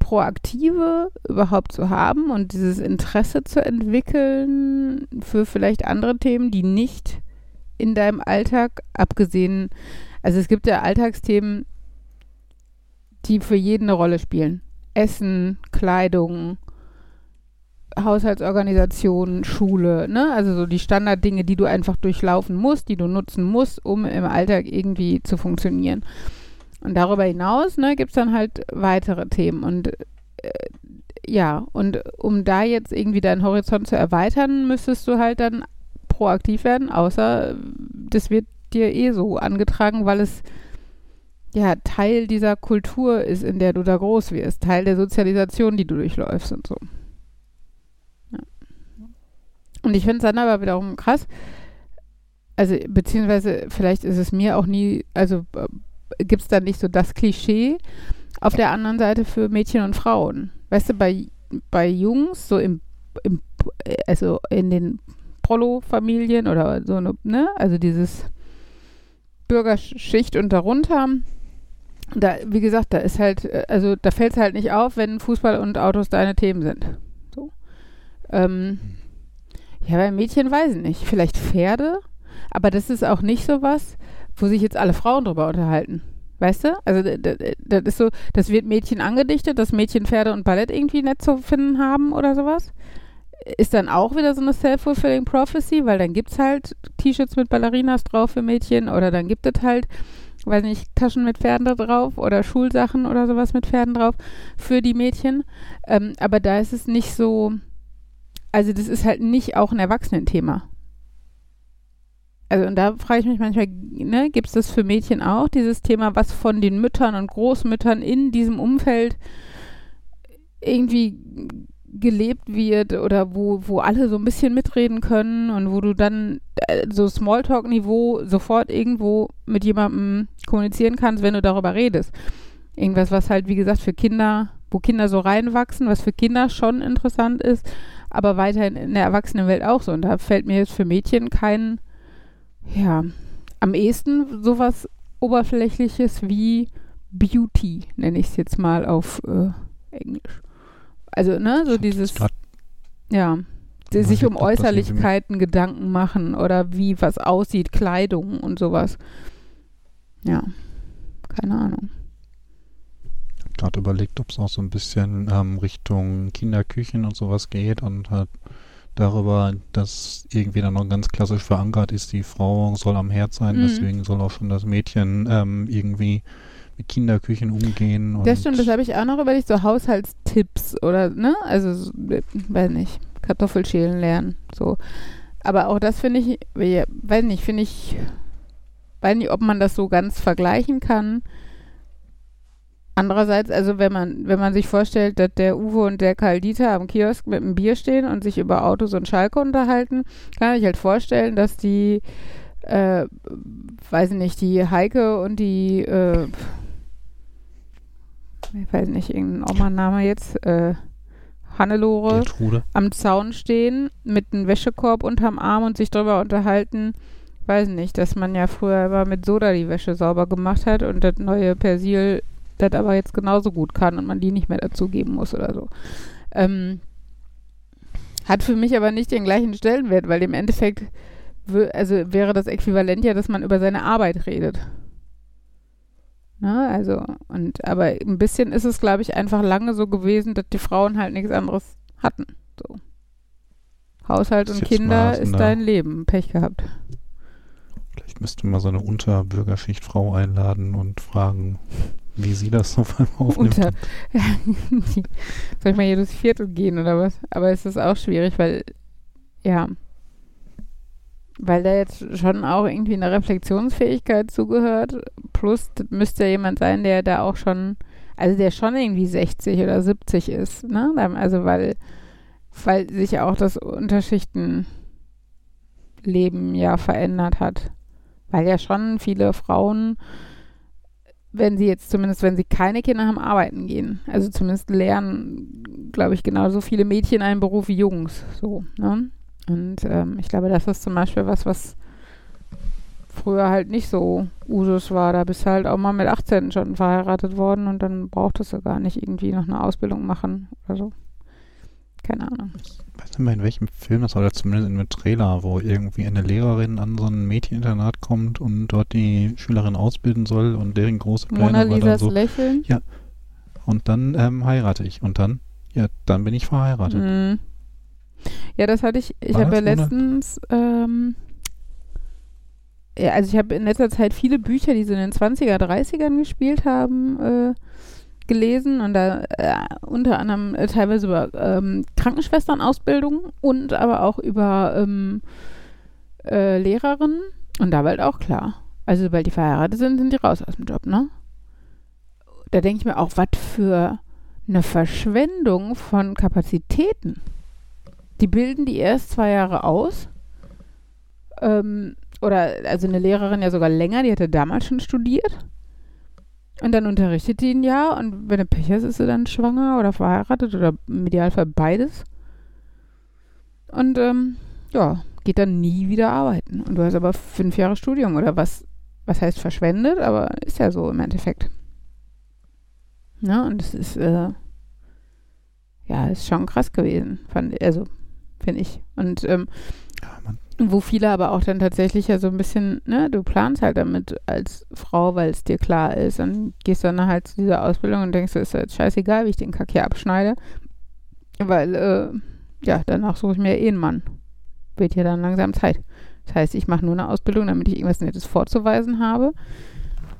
Proaktive überhaupt zu haben und dieses Interesse zu entwickeln für vielleicht andere Themen, die nicht in deinem Alltag, abgesehen, also es gibt ja Alltagsthemen, die für jeden eine Rolle spielen. Essen, Kleidung, Haushaltsorganisation, Schule, ne? Also so die Standarddinge, die du einfach durchlaufen musst, die du nutzen musst, um im Alltag irgendwie zu funktionieren. Und darüber hinaus, ne, gibt es dann halt weitere Themen. Und und um da jetzt irgendwie deinen Horizont zu erweitern, müsstest du halt dann proaktiv werden, außer das wird dir eh so angetragen, weil es ja Teil dieser Kultur ist, in der du da groß wirst, Teil der Sozialisation, die du durchläufst und so. Ja. Und ich finde es dann aber wiederum krass, also beziehungsweise vielleicht ist es mir auch nie, also gibt es da nicht so das Klischee auf der anderen Seite für Mädchen und Frauen. Weißt du, bei Jungs, so also in den Prollo-Familien oder so, ne, also dieses Bürgerschicht und darunter, da, wie gesagt, da ist halt, also da fällt es halt nicht auf, wenn Fußball und Autos deine Themen sind. So. Ja, bei Mädchen weiß ich nicht. Vielleicht Pferde, aber das ist auch nicht so was, wo sich jetzt alle Frauen drüber unterhalten. Weißt du? Also das ist so, das wird Mädchen angedichtet, dass Mädchen Pferde und Ballett irgendwie nett zu finden haben oder sowas. Ist dann auch wieder so eine self-fulfilling prophecy, weil dann gibt's halt T-Shirts mit Ballerinas drauf für Mädchen oder dann gibt es halt, weiß nicht, Taschen mit Pferden da drauf oder Schulsachen oder sowas mit Pferden drauf für die Mädchen. Aber da ist es nicht so, also das ist halt nicht auch ein Erwachsenenthema. Also und da frage ich mich manchmal, ne, gibt es das für Mädchen auch, dieses Thema, was von den Müttern und Großmüttern in diesem Umfeld irgendwie gelebt wird oder wo alle so ein bisschen mitreden können und wo du dann so Smalltalk-Niveau sofort irgendwo mit jemandem kommunizieren kannst, wenn du darüber redest. Irgendwas, was halt, wie gesagt, für Kinder, wo Kinder so reinwachsen, was für Kinder schon interessant ist, aber weiterhin in der Erwachsenenwelt auch so. Und da fällt mir jetzt für Mädchen kein... Ja, am ehesten sowas Oberflächliches wie Beauty, nenne ich es jetzt mal auf Englisch. Also, ne, so dieses, ja, sich um Äußerlichkeiten Gedanken machen oder wie was aussieht, Kleidung und sowas. Ja, keine Ahnung. Ich habe gerade überlegt, ob es auch so ein bisschen Richtung Kinderküchen und sowas geht und halt darüber, dass irgendwie dann noch ganz klassisch verankert ist, die Frau soll am Herd sein, deswegen soll auch schon das Mädchen irgendwie mit Kinderküchen umgehen. Und das stimmt, das habe ich auch noch überlegt, so Haushaltstipps oder, ne, also, weiß nicht, Kartoffelschälen lernen, so. Aber auch das finde ich, weiß nicht, ob man das so ganz vergleichen kann. Andererseits, also wenn man sich vorstellt, dass der Uwe und der Karl Dieter am Kiosk mit einem Bier stehen und sich über Autos und Schalke unterhalten, kann ich halt vorstellen, dass die, weiß nicht, die Heike und die, ich weiß nicht, irgendein Oma-Name jetzt, Hannelore, Gertrude, am Zaun stehen mit einem Wäschekorb unterm Arm und sich drüber unterhalten, weiß nicht, dass man ja früher immer mit Soda die Wäsche sauber gemacht hat und das neue Persil das aber jetzt genauso gut kann und man die nicht mehr dazugeben muss oder so. Hat für mich aber nicht den gleichen Stellenwert, weil im Endeffekt also wäre das Äquivalent ja, dass man über seine Arbeit redet. Na, also, aber ein bisschen ist es, glaube ich, einfach lange so gewesen, dass die Frauen halt nichts anderes hatten. So. Haushalt und Kinder ist dein Leben. Pech gehabt. Vielleicht müsste man so eine Unterbürgerschichtfrau einladen und fragen, wie sie das auf einmal aufnimmt. Soll ich mal jedes Viertel gehen oder was? Aber es ist auch schwierig, weil da jetzt schon auch irgendwie eine Reflexionsfähigkeit zugehört. Plus müsste ja jemand sein, der da auch schon, also der schon irgendwie 60 oder 70 ist, ne? Also weil sich auch das Unterschichtenleben ja verändert hat. Weil ja schon viele Frauen, wenn sie keine Kinder haben, arbeiten gehen. Also zumindest lernen, glaube ich, genauso viele Mädchen einen Beruf wie Jungs. So, ne? Und ich glaube, das ist zum Beispiel was früher halt nicht so Usus war. Da bist du halt auch mal mit 18 schon verheiratet worden und dann brauchtest du gar nicht irgendwie noch eine Ausbildung machen oder so. Keine Ahnung. Ich weiß nicht mehr, in welchem Film das war, oder zumindest in einem Trailer, wo irgendwie eine Lehrerin an so ein Mädcheninternat kommt und dort die Schülerin ausbilden soll und deren große Pläne Mona Lisas war dann so. Lächeln? Ja. Und dann heirate ich. Und dann, ja, dann bin ich verheiratet. Mhm. Ja, das hatte ich. Ich habe ja letztens, also ich habe in letzter Zeit viele Bücher, die so in den 20er, 30ern gespielt haben, gelesen und da unter anderem teilweise über Krankenschwesternausbildung und aber auch über Lehrerinnen und da war halt auch klar. Also sobald die verheiratet sind, sind die raus aus dem Job, ne? Da denke ich mir auch, was für eine Verschwendung von Kapazitäten. Die bilden die erst 2 Jahre aus. Also eine Lehrerin ja sogar länger, die hatte damals schon studiert. Und dann unterrichtet die ein Jahr. Und wenn du Pech hast, ist sie dann schwanger oder verheiratet oder im Idealfall beides. Und geht dann nie wieder arbeiten. Und du hast aber 5 Jahre Studium oder was heißt verschwendet, aber ist ja so im Endeffekt. Ja, und es ist... ist schon krass gewesen, finde ich. Und wo viele aber auch dann tatsächlich ja so ein bisschen, ne, du planst halt damit als Frau, weil es dir klar ist und gehst dann halt zu dieser Ausbildung und denkst, ist jetzt scheißegal, wie ich den Kack hier abschneide, weil, danach suche ich mir einen Mann. Wird ja dann langsam Zeit. Das heißt, ich mache nur eine Ausbildung, damit ich irgendwas Nettes vorzuweisen habe.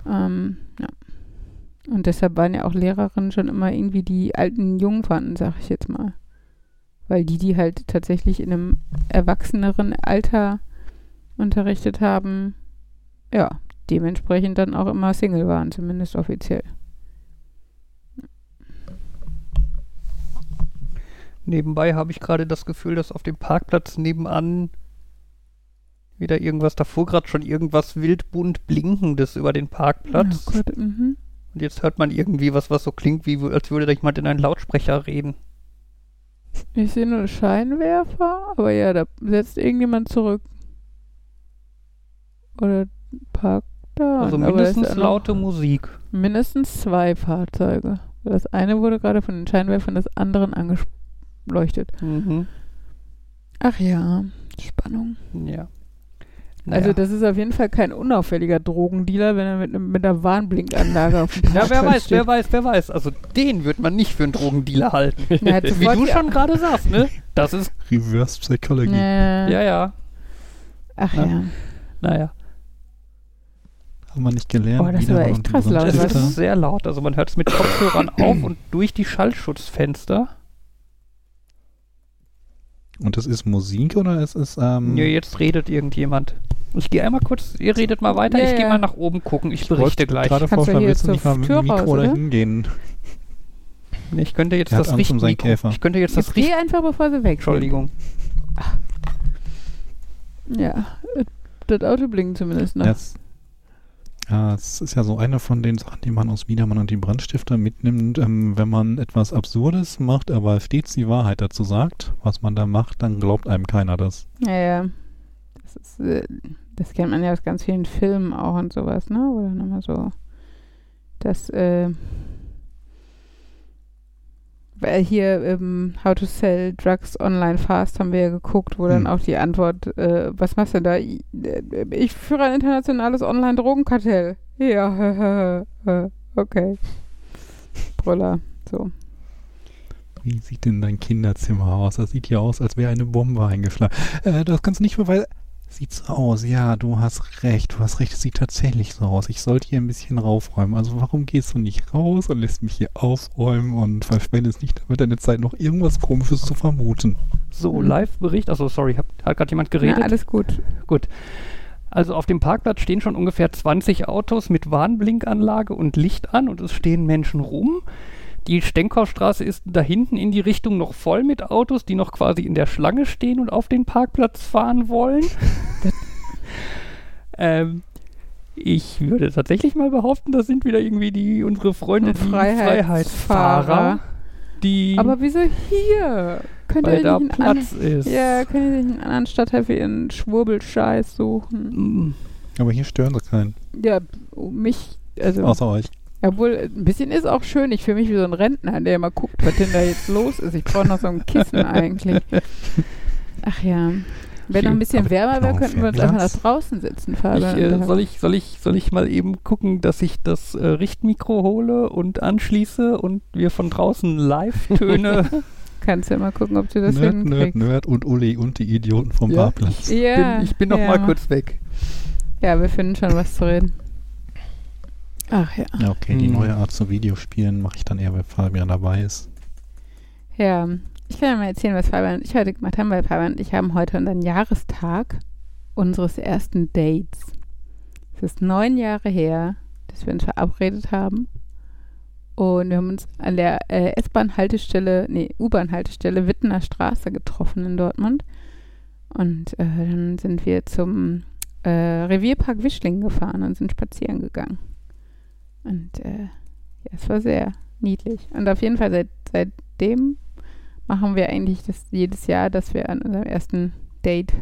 Ja. Und deshalb waren ja auch Lehrerinnen schon immer irgendwie die alten Jungfrauen, sag ich jetzt mal. Weil die halt tatsächlich in einem erwachseneren Alter unterrichtet haben, ja, dementsprechend dann auch immer Single waren, zumindest offiziell. Nebenbei habe ich gerade das Gefühl, dass auf dem Parkplatz nebenan wieder irgendwas wildbunt Blinkendes über den Parkplatz. Oh Gott, Und jetzt hört man irgendwie was so klingt, wie als würde da jemand in einen Lautsprecher reden. Ich sehe nur Scheinwerfer, aber ja, da setzt irgendjemand zurück. Oder parkt da. Also mindestens laute Musik. Mindestens 2 Fahrzeuge. Das eine wurde gerade von den Scheinwerfern des anderen angeleuchtet. Mhm. Ach ja, Spannung. Ja. Naja. Also das ist auf jeden Fall kein unauffälliger Drogendealer, wenn er mit einer Warnblinkanlage auf dem Parkplatz steht. Ja, wer weiß. Also den würde man nicht für einen Drogendealer halten. Ja, wie du schon gerade sagst, ne? Das ist Reverse Psychology. Naja. Ja. Ach ja. Naja. Haben wir nicht gelernt. Oh, das war echt krass laut. Das ist sehr laut. Also man hört es mit Kopfhörern auf und durch die Schallschutzfenster. Und das ist Musik oder es ist... jetzt redet irgendjemand. Ich gehe einmal kurz, ihr redet mal weiter, ich gehe mal nach oben gucken, ich berichte gleich. Ich wollte gerade vorstellen, willst du nicht mal mit dem Mikro raus, da hingehen? Nee, ich könnte jetzt das Richtmikro... Ich gehe einfach, bevor sie weg. Entschuldigung. Ja, das Auto blinkt zumindest noch. Das ist ja so eine von den Sachen, die man aus Biedermann und die Brandstifter mitnimmt, wenn man etwas Absurdes macht, aber stets die Wahrheit dazu sagt, was man da macht, dann glaubt einem keiner das. Ja. Das kennt man ja aus ganz vielen Filmen auch und sowas, ne? Oder nochmal so, dass hier im How to Sell Drugs Online Fast haben wir ja geguckt, wo dann auch die Antwort, was machst du denn da? Ich führe ein internationales Online-Drogenkartell. Ja, okay. Brüller, so. Wie sieht denn dein Kinderzimmer aus? Das sieht ja aus, als wäre eine Bombe eingeschlagen. Das kannst du nicht beweisen. Sieht so aus, ja, du hast recht, es sieht tatsächlich so aus. Ich sollte hier ein bisschen raufräumen. Also warum gehst du nicht raus und lässt mich hier aufräumen und verschwendest nicht damit deine Zeit, noch irgendwas Komisches zu vermuten? So, Live-Bericht. Achso, sorry, hat gerade jemand geredet? Na, alles gut. Gut. Also auf dem Parkplatz stehen schon ungefähr 20 Autos mit Warnblinkanlage und Licht an und es stehen Menschen rum. Die Stenkowstraße ist da hinten in die Richtung noch voll mit Autos, die noch quasi in der Schlange stehen und auf den Parkplatz fahren wollen. Ich würde tatsächlich mal behaupten, das sind wieder irgendwie unsere Freunde, die Freiheitsfahrer. Die aber wieso hier? Weil da Platz ist. Ja, könnt ihr nicht einen anderen Stadtteil für ihren Schwurbelscheiß suchen. Aber hier stören sie keinen. Ja, mich. Also außer euch. Obwohl, ein bisschen ist auch schön. Ich fühle mich wie so ein Rentner, der mal guckt, was denn da jetzt los ist. Ich brauche noch so ein Kissen eigentlich. Ach ja. Wenn noch ein bisschen wärmer wäre, könnten wir uns einfach nach draußen sitzen. Soll ich mal eben gucken, dass ich das Richtmikro hole und anschließe und wir von draußen Live-Töne... Kannst ja mal gucken, ob du das hinkriegst. Nerd und Uli und die Idioten vom Parkplatz. Ich bin noch mal kurz weg. Ja, wir finden schon was zu reden. Ach ja. Okay, die neue Art zu Videospielen mache ich dann eher, weil Fabian dabei ist. Ja, ich kann ja mal erzählen, was Fabian und ich heute gemacht haben, weil Fabian und ich haben heute unseren Jahrestag unseres ersten Dates. Es ist 9 Jahre her, dass wir uns verabredet haben. Und wir haben uns an der U-Bahn-Haltestelle Wittener Straße getroffen in Dortmund. Und dann sind wir zum Revierpark Wischlingen gefahren und sind spazieren gegangen. Und ja, es war sehr niedlich. Und auf jeden Fall seitdem machen wir eigentlich das jedes Jahr, dass wir an unserem ersten Date,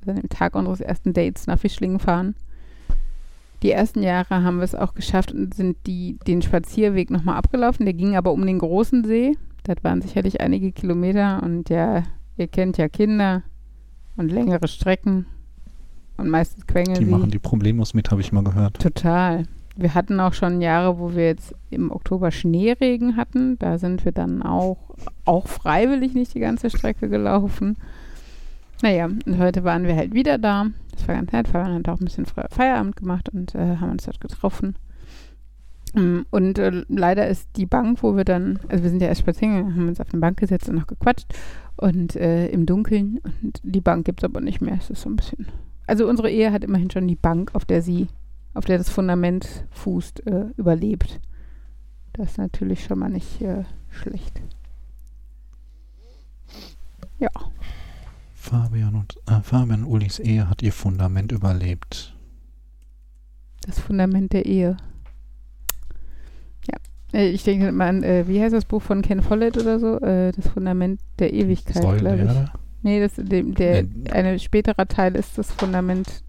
also an dem Tag unseres ersten Dates nach Wischlingen fahren. Die ersten Jahre haben wir es auch geschafft und sind den Spazierweg nochmal abgelaufen. Der ging aber um den großen See. Das waren sicherlich einige Kilometer. Und ja, ihr kennt ja Kinder und längere Strecken. Und meistens quengeln sie. Die machen die problemlos mit, habe ich mal gehört. Total. Wir hatten auch schon Jahre, wo wir jetzt im Oktober Schneeregen hatten. Da sind wir dann auch freiwillig nicht die ganze Strecke gelaufen. Naja, und heute waren wir halt wieder da. Das war ganz nett, weil wir haben auch ein bisschen Feierabend gemacht und haben uns dort getroffen. Und leider ist die Bank, wo wir dann, also wir sind ja erst spazieren gegangen, haben uns auf eine Bank gesetzt und noch gequatscht und im Dunkeln. Und die Bank gibt es aber nicht mehr. Es ist so ein bisschen. Also unsere Ehe hat immerhin schon die Bank, auf der das Fundament fußt, überlebt. Das ist natürlich schon mal nicht schlecht. Ja. Fabian und Ulis Ehe hat ihr Fundament überlebt. Das Fundament der Ehe. Ja, ich denke mal an, wie heißt das Buch von Ken Follett oder so? Das Fundament der Ewigkeit, glaube ich. Nee, ein späterer Teil ist das Fundament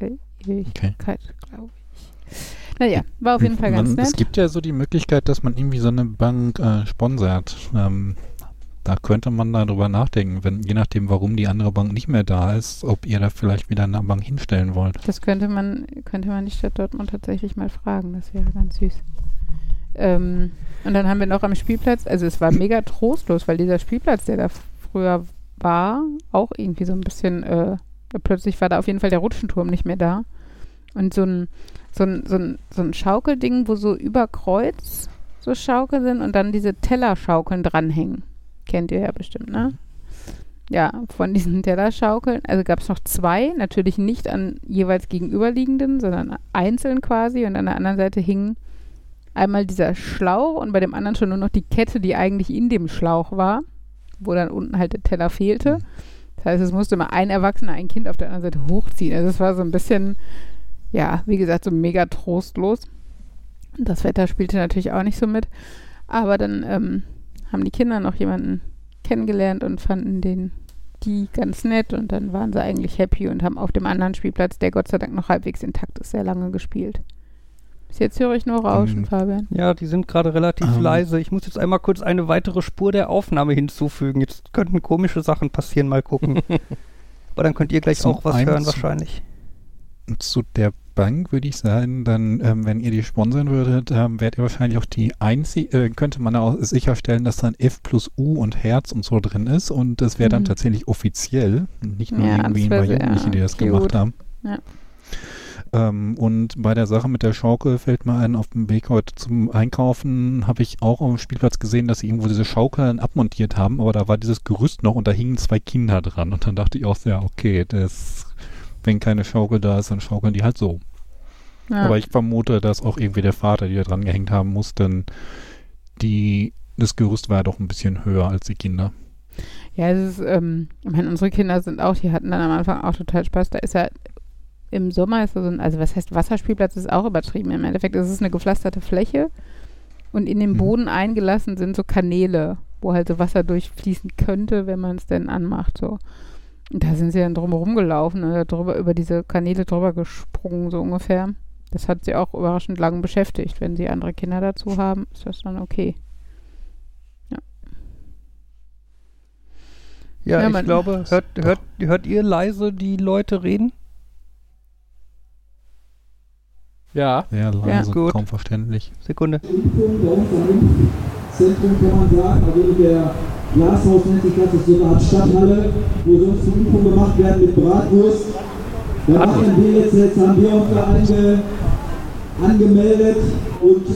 der Ewigkeit, glaube ich. Naja, war auf jeden Fall ganz nett. Es gibt ja so die Möglichkeit, dass man irgendwie so eine Bank sponsert. Da könnte man darüber nachdenken, je nachdem, warum die andere Bank nicht mehr da ist, ob ihr da vielleicht wieder eine Bank hinstellen wollt. Das könnte man die Stadt Dortmund tatsächlich mal fragen. Das wäre ganz süß. Und dann haben wir noch am Spielplatz, also es war mega trostlos, weil dieser Spielplatz, der da früher war, auch irgendwie so ein bisschen, plötzlich war da auf jeden Fall der Rutschenturm nicht mehr da. Und so ein Schaukelding, wo so über Kreuz so Schaukel sind und dann diese Tellerschaukeln dranhängen. Kennt ihr ja bestimmt, ne? Ja, von diesen Tellerschaukeln, also gab es noch 2, natürlich nicht an jeweils gegenüberliegenden, sondern einzeln quasi und an der anderen Seite hingen einmal dieser Schlauch und bei dem anderen schon nur noch die Kette, die eigentlich in dem Schlauch war, wo dann unten halt der Teller fehlte. Das heißt, es musste immer ein Erwachsener, ein Kind auf der anderen Seite hochziehen. Also es war so ein bisschen, ja, wie gesagt, so mega trostlos. Das Wetter spielte natürlich auch nicht so mit, aber dann, haben die Kinder noch jemanden kennengelernt und fanden die ganz nett und dann waren sie eigentlich happy und haben auf dem anderen Spielplatz, der Gott sei Dank noch halbwegs intakt ist, sehr lange gespielt. Bis jetzt höre ich nur Rauschen, Fabian. Ja, die sind gerade relativ leise. Ich muss jetzt einmal kurz eine weitere Spur der Aufnahme hinzufügen. Jetzt könnten komische Sachen passieren, mal gucken. Aber dann könnt ihr gleich auch was hören wahrscheinlich. Zu der Bank würde ich sagen, dann, wenn ihr die sponsern würdet, wärt ihr wahrscheinlich auch die einzige, könnte man auch sicherstellen, dass dann F plus U und Herz und so drin ist und das wäre dann tatsächlich offiziell, nicht nur irgendwie ein paar Jugendliche, die das gemacht haben. Ja. Und bei der Sache mit der Schaukel fällt mir ein, auf dem Weg heute zum Einkaufen habe ich auch auf dem Spielplatz gesehen, dass sie irgendwo diese Schaukeln abmontiert haben, aber da war dieses Gerüst noch und da hingen 2 Kinder dran und dann dachte ich auch, ja okay, wenn keine Schaukel da ist, dann schaukeln die halt so. Ja. Aber ich vermute, dass auch irgendwie der Vater, die da dran gehängt haben muss, denn das Gerüst war ja doch ein bisschen höher als die Kinder. Ja, es ist, ich meine, unsere Kinder die hatten dann am Anfang auch total Spaß, da ist ja im Sommer ist so ein, also was heißt Wasserspielplatz, ist auch übertrieben. Im Endeffekt ist es eine gepflasterte Fläche und in den Boden eingelassen sind so Kanäle, wo halt so Wasser durchfließen könnte, wenn man es denn anmacht. So. Und da sind sie dann drumherum gelaufen oder über diese Kanäle drüber gesprungen, so ungefähr. Das hat sie auch überraschend lang beschäftigt. Wenn sie andere Kinder dazu haben, ist das dann okay. Ja, ich glaube, hört ihr leise die Leute reden? Ja. Sehr leise, ja, kaum verständlich. Sekunde. Zentrum kann man sagen, also der Glashaus nennt sich das, ist so eine Art Stadthalle, wo sonst Übungen gemacht werden mit Bratwurst. Da machen wir jetzt haben wir uns da angemeldet und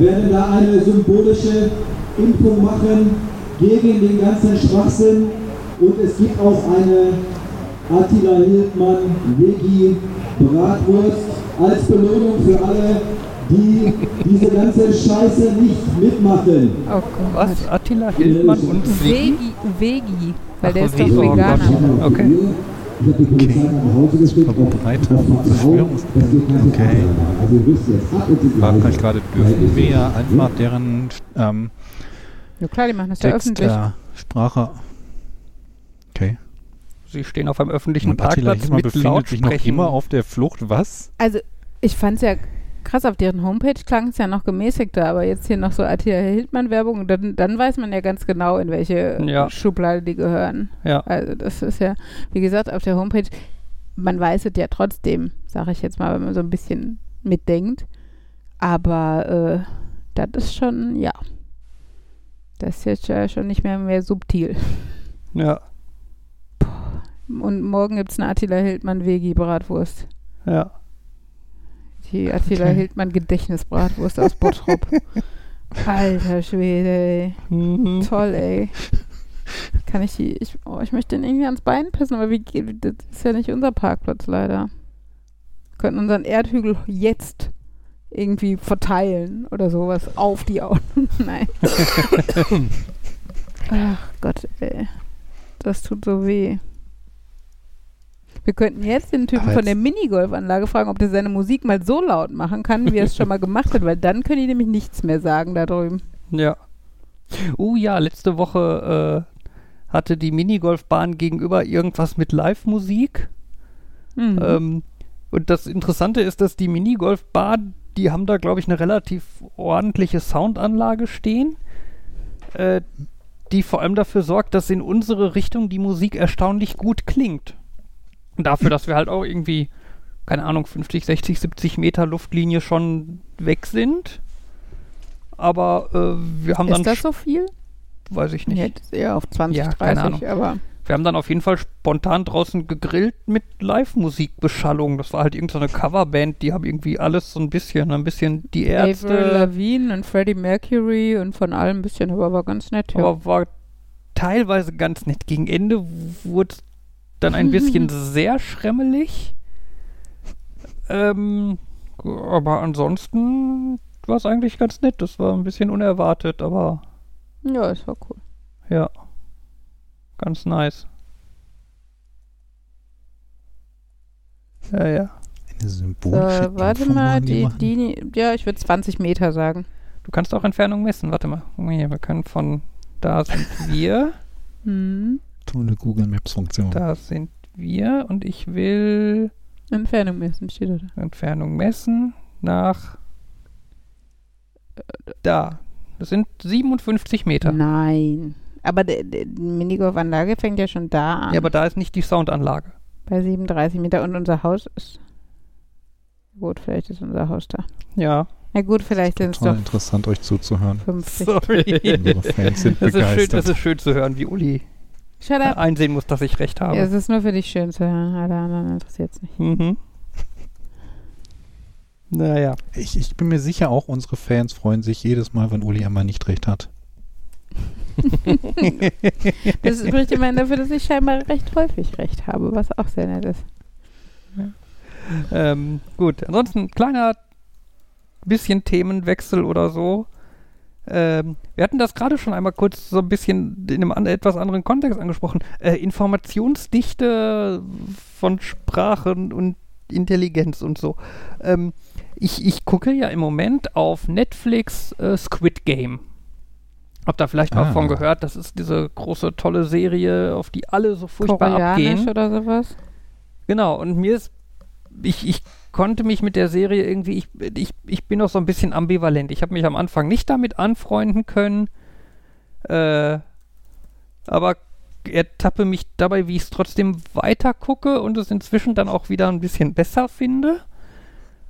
werden da eine symbolische Impfung machen gegen den ganzen Schwachsinn. Und es gibt auch eine Attila Hildmann-Veggie-Bratwurst als Belohnung für alle, die diese ganze Scheiße nicht mitmachen. Oh Gott. Was? Attila Hildmann und Vegi, weil der ist doch Veganer. Okay. Fragen kann ich gerade, dürfen wir ja einfach deren ja klar, die machen das ja öffentlich. Sprache. Okay. Sie stehen auf einem öffentlichen Parkplatz mit Lautsprechen. Noch immer auf der Flucht, was? Also, ich fand's ja krass, auf deren Homepage klang es ja noch gemäßigter, aber jetzt hier noch so Attila Hildmann-Werbung, dann weiß man ja ganz genau, in welche Schublade die gehören. Ja. Also das ist ja, wie gesagt, auf der Homepage, man weiß es ja trotzdem, sage ich jetzt mal, wenn man so ein bisschen mitdenkt, aber das ist schon, das ist jetzt ja schon nicht mehr subtil. Ja. Puh. Und morgen gibt es eine Attila Hildmann-Veggie-Bratwurst. Ja. Die Attila Hildmann Gedächtnisbratwurst aus Bottrop. Alter Schwede, ey. Toll, ey. Kann ich die... Ich möchte den irgendwie ans Bein pissen, aber das ist ja nicht unser Parkplatz, leider. Wir könnten unseren Erdhügel jetzt irgendwie verteilen oder sowas auf die Augen. Nein. Ach Gott, ey. Das tut so weh. Wir könnten jetzt den Typen von der Minigolfanlage fragen, ob der seine Musik mal so laut machen kann, wie er es schon mal gemacht hat, weil dann können die nämlich nichts mehr sagen da drüben. Ja. Letzte Woche hatte die Minigolfbahn gegenüber irgendwas mit Live-Musik. Und das Interessante ist, dass die Minigolfbahn, die haben da, glaube ich, eine relativ ordentliche Soundanlage stehen, die vor allem dafür sorgt, dass in unsere Richtung die Musik erstaunlich gut klingt. Dafür, dass wir halt auch irgendwie, keine Ahnung, 50, 60, 70 Meter Luftlinie schon weg sind. Aber wir haben dann... Ist das so viel? Weiß ich nicht. Jetzt eher auf 20, 30, keine Ahnung. Aber wir haben dann auf jeden Fall spontan draußen gegrillt mit Live-Musikbeschallung. Das war halt irgendeine Coverband, die haben irgendwie alles so ein bisschen die Ärzte... Avril Lavigne und Freddie Mercury und von allem ein bisschen, aber war ganz nett. Ja. Aber war teilweise ganz nett. Gegen Ende wurde es dann ein bisschen sehr schremmelig. Aber ansonsten war es eigentlich ganz nett. Das war ein bisschen unerwartet, aber... Ja, es war cool. Ja. Ganz nice. Ja, ja. Eine symbolische Impfung. Warte mal, ich würde 20 Meter sagen. Du kannst auch Entfernung messen. Warte mal. Wir können von... Da sind wir. Eine Google Maps Funktion. Da sind wir und ich will Entfernung messen, steht da. Entfernung messen nach da. Das sind 57 Meter. Nein. Aber die Minigolfanlage fängt ja schon da an. Ja, aber da ist nicht die Soundanlage. Bei 37 Meter. Und unser Haus ist... Gut, vielleicht ist unser Haus da. Ja. Na gut, vielleicht sind es doch... interessant, euch zuzuhören. 50. Sorry. Unsere Fans sind begeistert. Das ist schön zu hören, wie Uli einsehen muss, dass ich recht habe. Ja, es ist nur für dich schön zu hören. Alle anderen interessiert es nicht. Mhm. Naja. Ich bin mir sicher, auch unsere Fans freuen sich jedes Mal, wenn Uli einmal nicht recht hat. Das spricht immerhin dafür, dass ich scheinbar recht häufig recht habe, was auch sehr nett ist. Ja. Gut, ansonsten kleiner bisschen Themenwechsel oder so. Wir hatten das gerade schon einmal kurz so ein bisschen in einem etwas anderen Kontext angesprochen. Informationsdichte von Sprachen und Intelligenz und so. Ich gucke ja im Moment auf Netflix Squid Game. Hab da vielleicht mal von gehört. Das ist diese große, tolle Serie, auf die alle so furchtbar abgehen. Oder sowas? Genau, und mir ist ich konnte mich mit der Serie irgendwie, ich bin noch so ein bisschen ambivalent. Ich habe mich am Anfang nicht damit anfreunden können, aber ertappe mich dabei, wie ich es trotzdem weiter gucke und es inzwischen dann auch wieder ein bisschen besser finde.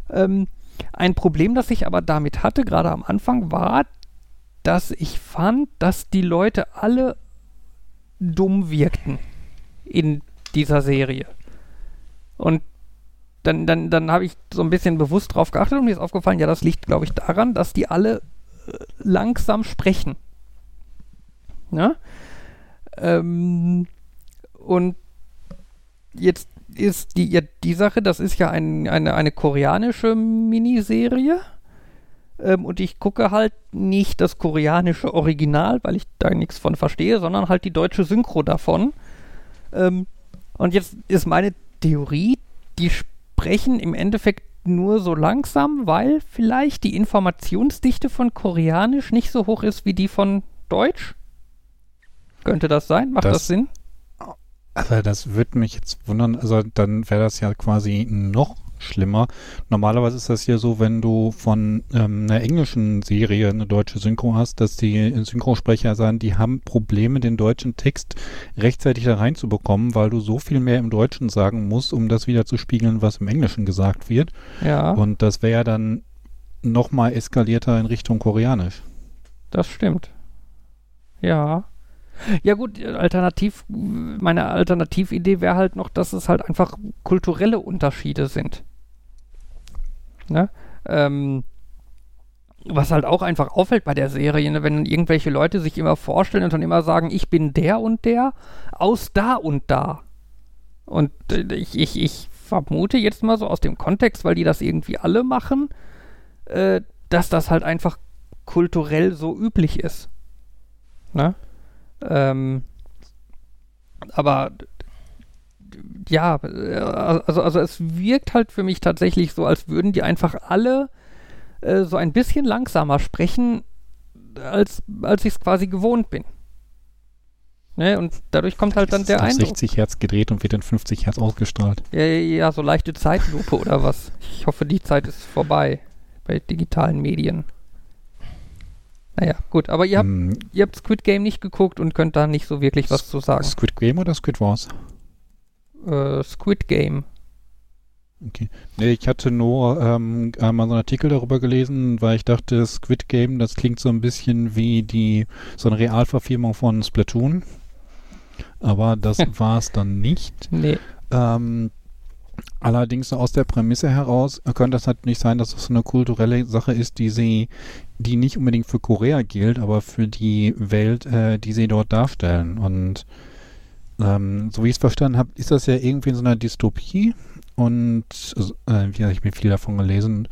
Ein Problem, das ich aber damit hatte, gerade am Anfang, war, dass ich fand, dass die Leute alle dumm wirkten in dieser Serie. Und dann habe ich so ein bisschen bewusst drauf geachtet und mir ist aufgefallen, ja, das liegt, glaube ich, daran, dass die alle langsam sprechen. Ne? Und jetzt ist die Sache, das ist ja eine koreanische Miniserie. Und ich gucke halt nicht das koreanische Original, weil ich da nichts von verstehe, sondern halt die deutsche Synchro davon. Und jetzt ist meine Theorie, die sprechen im Endeffekt nur so langsam, weil vielleicht die Informationsdichte von Koreanisch nicht so hoch ist wie die von Deutsch. Könnte das sein? Macht das Sinn? Also das würde mich jetzt wundern. Also dann wäre das ja quasi noch schlimmer. Normalerweise ist das hier so, wenn du von einer englischen Serie eine deutsche Synchro hast, dass die Synchronsprecher sagen, die haben Probleme, den deutschen Text rechtzeitig da reinzubekommen, weil du so viel mehr im Deutschen sagen musst, um das wieder zu spiegeln, was im Englischen gesagt wird. Ja. Und das wäre ja dann nochmal eskalierter in Richtung Koreanisch. Das stimmt. Ja. Ja gut, meine Alternatividee wäre halt noch, dass es halt einfach kulturelle Unterschiede sind. Ne? Was halt auch einfach auffällt bei der Serie, ne? Wenn irgendwelche Leute sich immer vorstellen und dann immer sagen, ich bin der und der, aus da und da. Und ich vermute jetzt mal so aus dem Kontext, weil die das irgendwie alle machen, dass das halt einfach kulturell so üblich ist. Ne? Aber ja, also es wirkt halt für mich tatsächlich so, als würden die einfach alle so ein bisschen langsamer sprechen, als ich es quasi gewohnt bin. Ne? Und dadurch kommt halt dann der Eindruck. 60 Hertz gedreht und wird dann 50 Hertz ausgestrahlt. Ja, so leichte Zeitlupe oder was. Ich hoffe, die Zeit ist vorbei bei digitalen Medien. Naja, gut, aber ihr habt Squid Game nicht geguckt und könnt da nicht so wirklich was zu sagen. Squid Game oder Squid Wars? Squid Game. Okay. Nee, ich hatte nur einmal so einen Artikel darüber gelesen, weil ich dachte, Squid Game, das klingt so ein bisschen wie so eine Realverfilmung von Splatoon. Aber das war es dann nicht. Nee. Allerdings aus der Prämisse heraus könnte das halt nicht sein, dass das so eine kulturelle Sache ist, die nicht unbedingt für Korea gilt, aber für die Welt, die sie dort darstellen. Und so wie ich es verstanden habe, ist das ja irgendwie in so einer Dystopie. Und ich habe viel davon gelesen.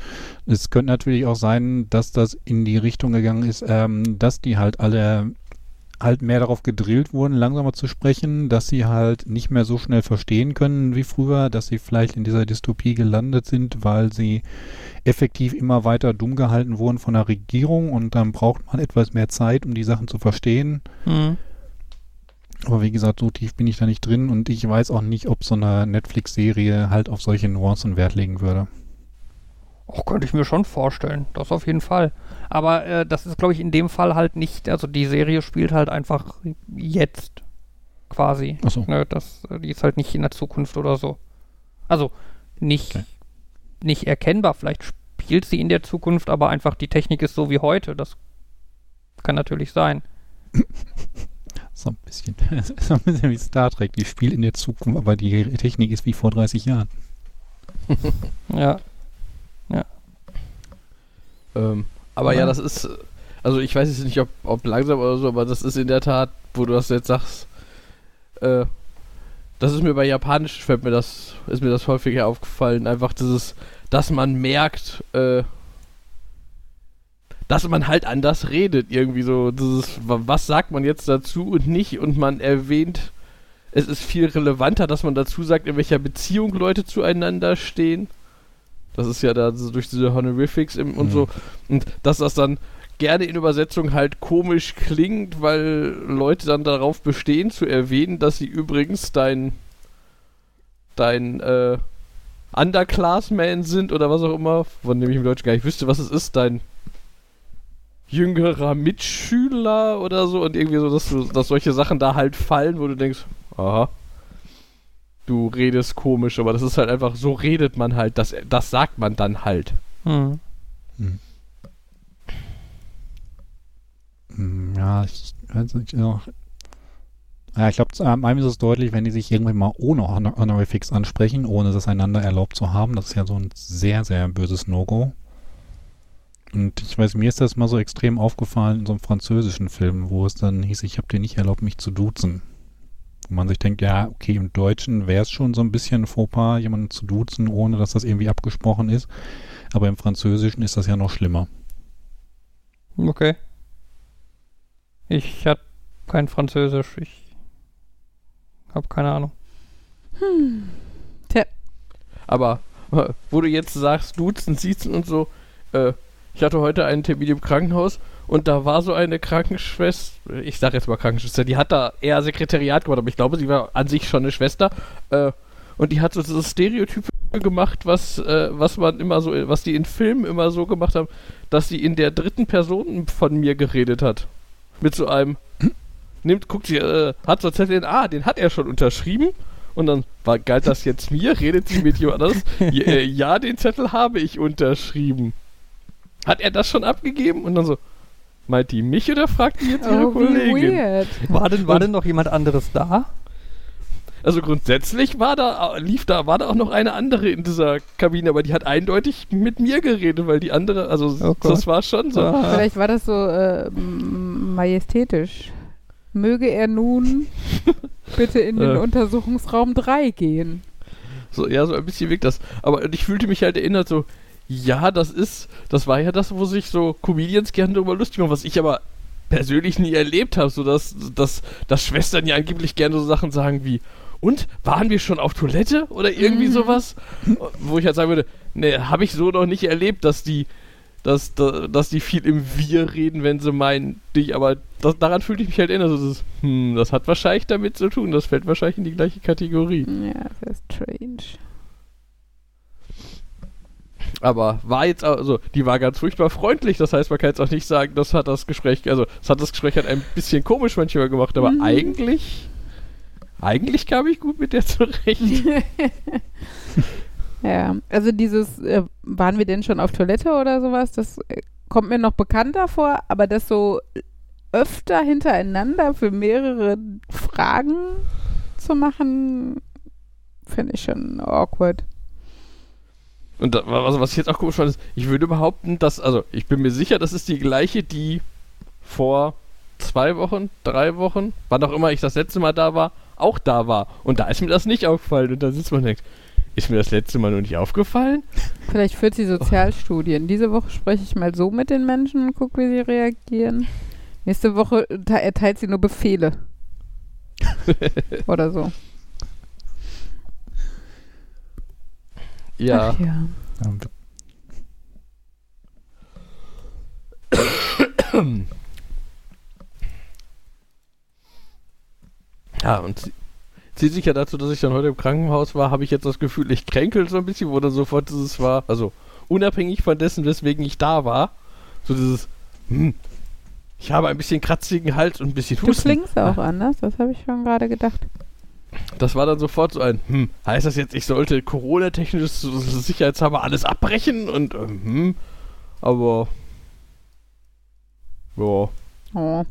Es könnte natürlich auch sein, dass das in die Richtung gegangen ist, dass die halt alle halt mehr darauf gedrillt wurden, langsamer zu sprechen, dass sie halt nicht mehr so schnell verstehen können wie früher, dass sie vielleicht in dieser Dystopie gelandet sind, weil sie effektiv immer weiter dumm gehalten wurden von der Regierung und dann braucht man etwas mehr Zeit, um die Sachen zu verstehen. Mhm. Aber wie gesagt, so tief bin ich da nicht drin und ich weiß auch nicht, ob so eine Netflix-Serie halt auf solche Nuancen Wert legen würde. Auch könnte ich mir schon vorstellen, das auf jeden Fall. Aber das ist, glaube ich, in dem Fall halt nicht, also die Serie spielt halt einfach jetzt quasi. Ach so. Ne, die ist halt nicht in der Zukunft oder so. Also nicht erkennbar, vielleicht spielt sie in der Zukunft, aber einfach die Technik ist so wie heute, das kann natürlich sein. So ein bisschen wie Star Trek, die spielt in der Zukunft, aber die Technik ist wie vor 30 Jahren. Ja. Ja. Aber ja, das ist, also ich weiß jetzt nicht, ob langsam oder so, aber das ist in der Tat, wo du das jetzt sagst, das ist mir bei Japanisch, ist mir das häufiger aufgefallen, einfach dieses, dass man merkt, dass man halt anders redet, irgendwie so, dieses, was sagt man jetzt dazu und nicht, und man erwähnt, es ist viel relevanter, dass man dazu sagt, in welcher Beziehung Leute zueinander stehen. Das ist ja da so durch diese Honorifics und so. Und dass das dann gerne in Übersetzung halt komisch klingt, weil Leute dann darauf bestehen, zu erwähnen, dass sie übrigens dein Underclassman sind oder was auch immer, von dem ich im Deutschen gar nicht wüsste, was es ist, dein jüngerer Mitschüler oder so, und irgendwie so, dass solche Sachen da halt fallen, wo du denkst, aha, du redest komisch, aber das ist halt einfach, so redet man halt, das sagt man dann halt. Ja, ich weiß nicht noch. Ja, ich glaube, am Ende ist es deutlich, wenn die sich irgendwann mal ohne Honorifics ansprechen, ohne das einander erlaubt zu haben. Das ist ja so ein sehr, sehr böses No-Go. Und ich weiß, mir ist das mal so extrem aufgefallen in so einem französischen Film, wo es dann hieß, ich habe dir nicht erlaubt, mich zu duzen. Wo man sich denkt, ja, okay, im Deutschen wäre es schon so ein bisschen ein Fauxpas, jemanden zu duzen, ohne dass das irgendwie abgesprochen ist. Aber im Französischen ist das ja noch schlimmer. Okay. Ich hab kein Französisch. Ich hab keine Ahnung. Tja. Aber wo du jetzt sagst, duzen, siezen und so, ich hatte heute einen Termin im Krankenhaus und da war so eine Krankenschwester, ich sag jetzt mal Krankenschwester, die hat da eher Sekretariat gemacht, aber ich glaube, sie war an sich schon eine Schwester, und die hat so dieses Stereotyp gemacht, was die in Filmen immer so gemacht haben, dass sie in der dritten Person von mir geredet hat. Mit so einem, guckt sie, hat so einen Zettel, den hat er schon unterschrieben. Und dann, galt das jetzt mir? Redet sie mit jemand anderes? Ja, den Zettel habe ich unterschrieben. Hat er das schon abgegeben? Und dann so, meint die mich oder fragt die jetzt ihre Kollegin? Weird. War denn noch jemand anderes da? Also grundsätzlich war da auch noch eine andere in dieser Kabine, aber die hat eindeutig mit mir geredet, weil die andere, das war schon so. Vielleicht war das so majestätisch. Möge er nun bitte in den Untersuchungsraum 3 gehen. So, ja, so ein bisschen wirkt das. Aber ich fühlte mich halt erinnert so, ja, das war ja das, wo sich so Comedians gerne darüber lustig machen, was ich aber persönlich nie erlebt habe, so dass Schwestern ja angeblich gerne so Sachen sagen wie, und, waren wir schon auf Toilette? Oder irgendwie sowas? Wo ich halt sagen würde, nee, habe ich so noch nicht erlebt, dass die viel im Wir reden, wenn sie meinen, dich, aber daran fühlte ich mich halt erinnert, so das hat wahrscheinlich damit zu tun, das fällt wahrscheinlich in die gleiche Kategorie. Ja, das ist strange. Aber war jetzt, also die war ganz furchtbar freundlich, das heißt, man kann jetzt auch nicht sagen, das hat das Gespräch halt ein bisschen komisch manchmal gemacht, aber eigentlich kam ich gut mit der zurecht. Ja, also dieses, waren wir denn schon auf Toilette oder sowas, das kommt mir noch bekannter vor, aber das so öfter hintereinander für mehrere Fragen zu machen, finde ich schon awkward. Und was ich jetzt auch komisch fand, ist, ich würde behaupten, ich bin mir sicher, das ist die gleiche, die vor 2 Wochen, 3 Wochen, wann auch immer ich das letzte Mal da war, auch da war. Und da ist mir das nicht aufgefallen. Und da sitzt man und denkt, ist mir das letzte Mal noch nicht aufgefallen? Vielleicht führt sie Sozialstudien. Diese Woche spreche ich mal so mit den Menschen und gucke, wie sie reagieren. Nächste Woche erteilt sie nur Befehle. Oder so. Ja. Ach ja. Ja, und zieht sich ja dazu, dass ich dann heute im Krankenhaus war, habe ich jetzt das Gefühl, ich kränkel so ein bisschen, wo dann sofort dieses war, also unabhängig von dessen, weswegen ich da war. So dieses, ich habe ein bisschen kratzigen Hals und ein bisschen Husten. Du klingst auch anders, das habe ich schon gerade gedacht. Das war dann sofort so ein, heißt das jetzt, ich sollte Corona-technisch sicherheitshalber alles abbrechen und, aber, ja. Oh.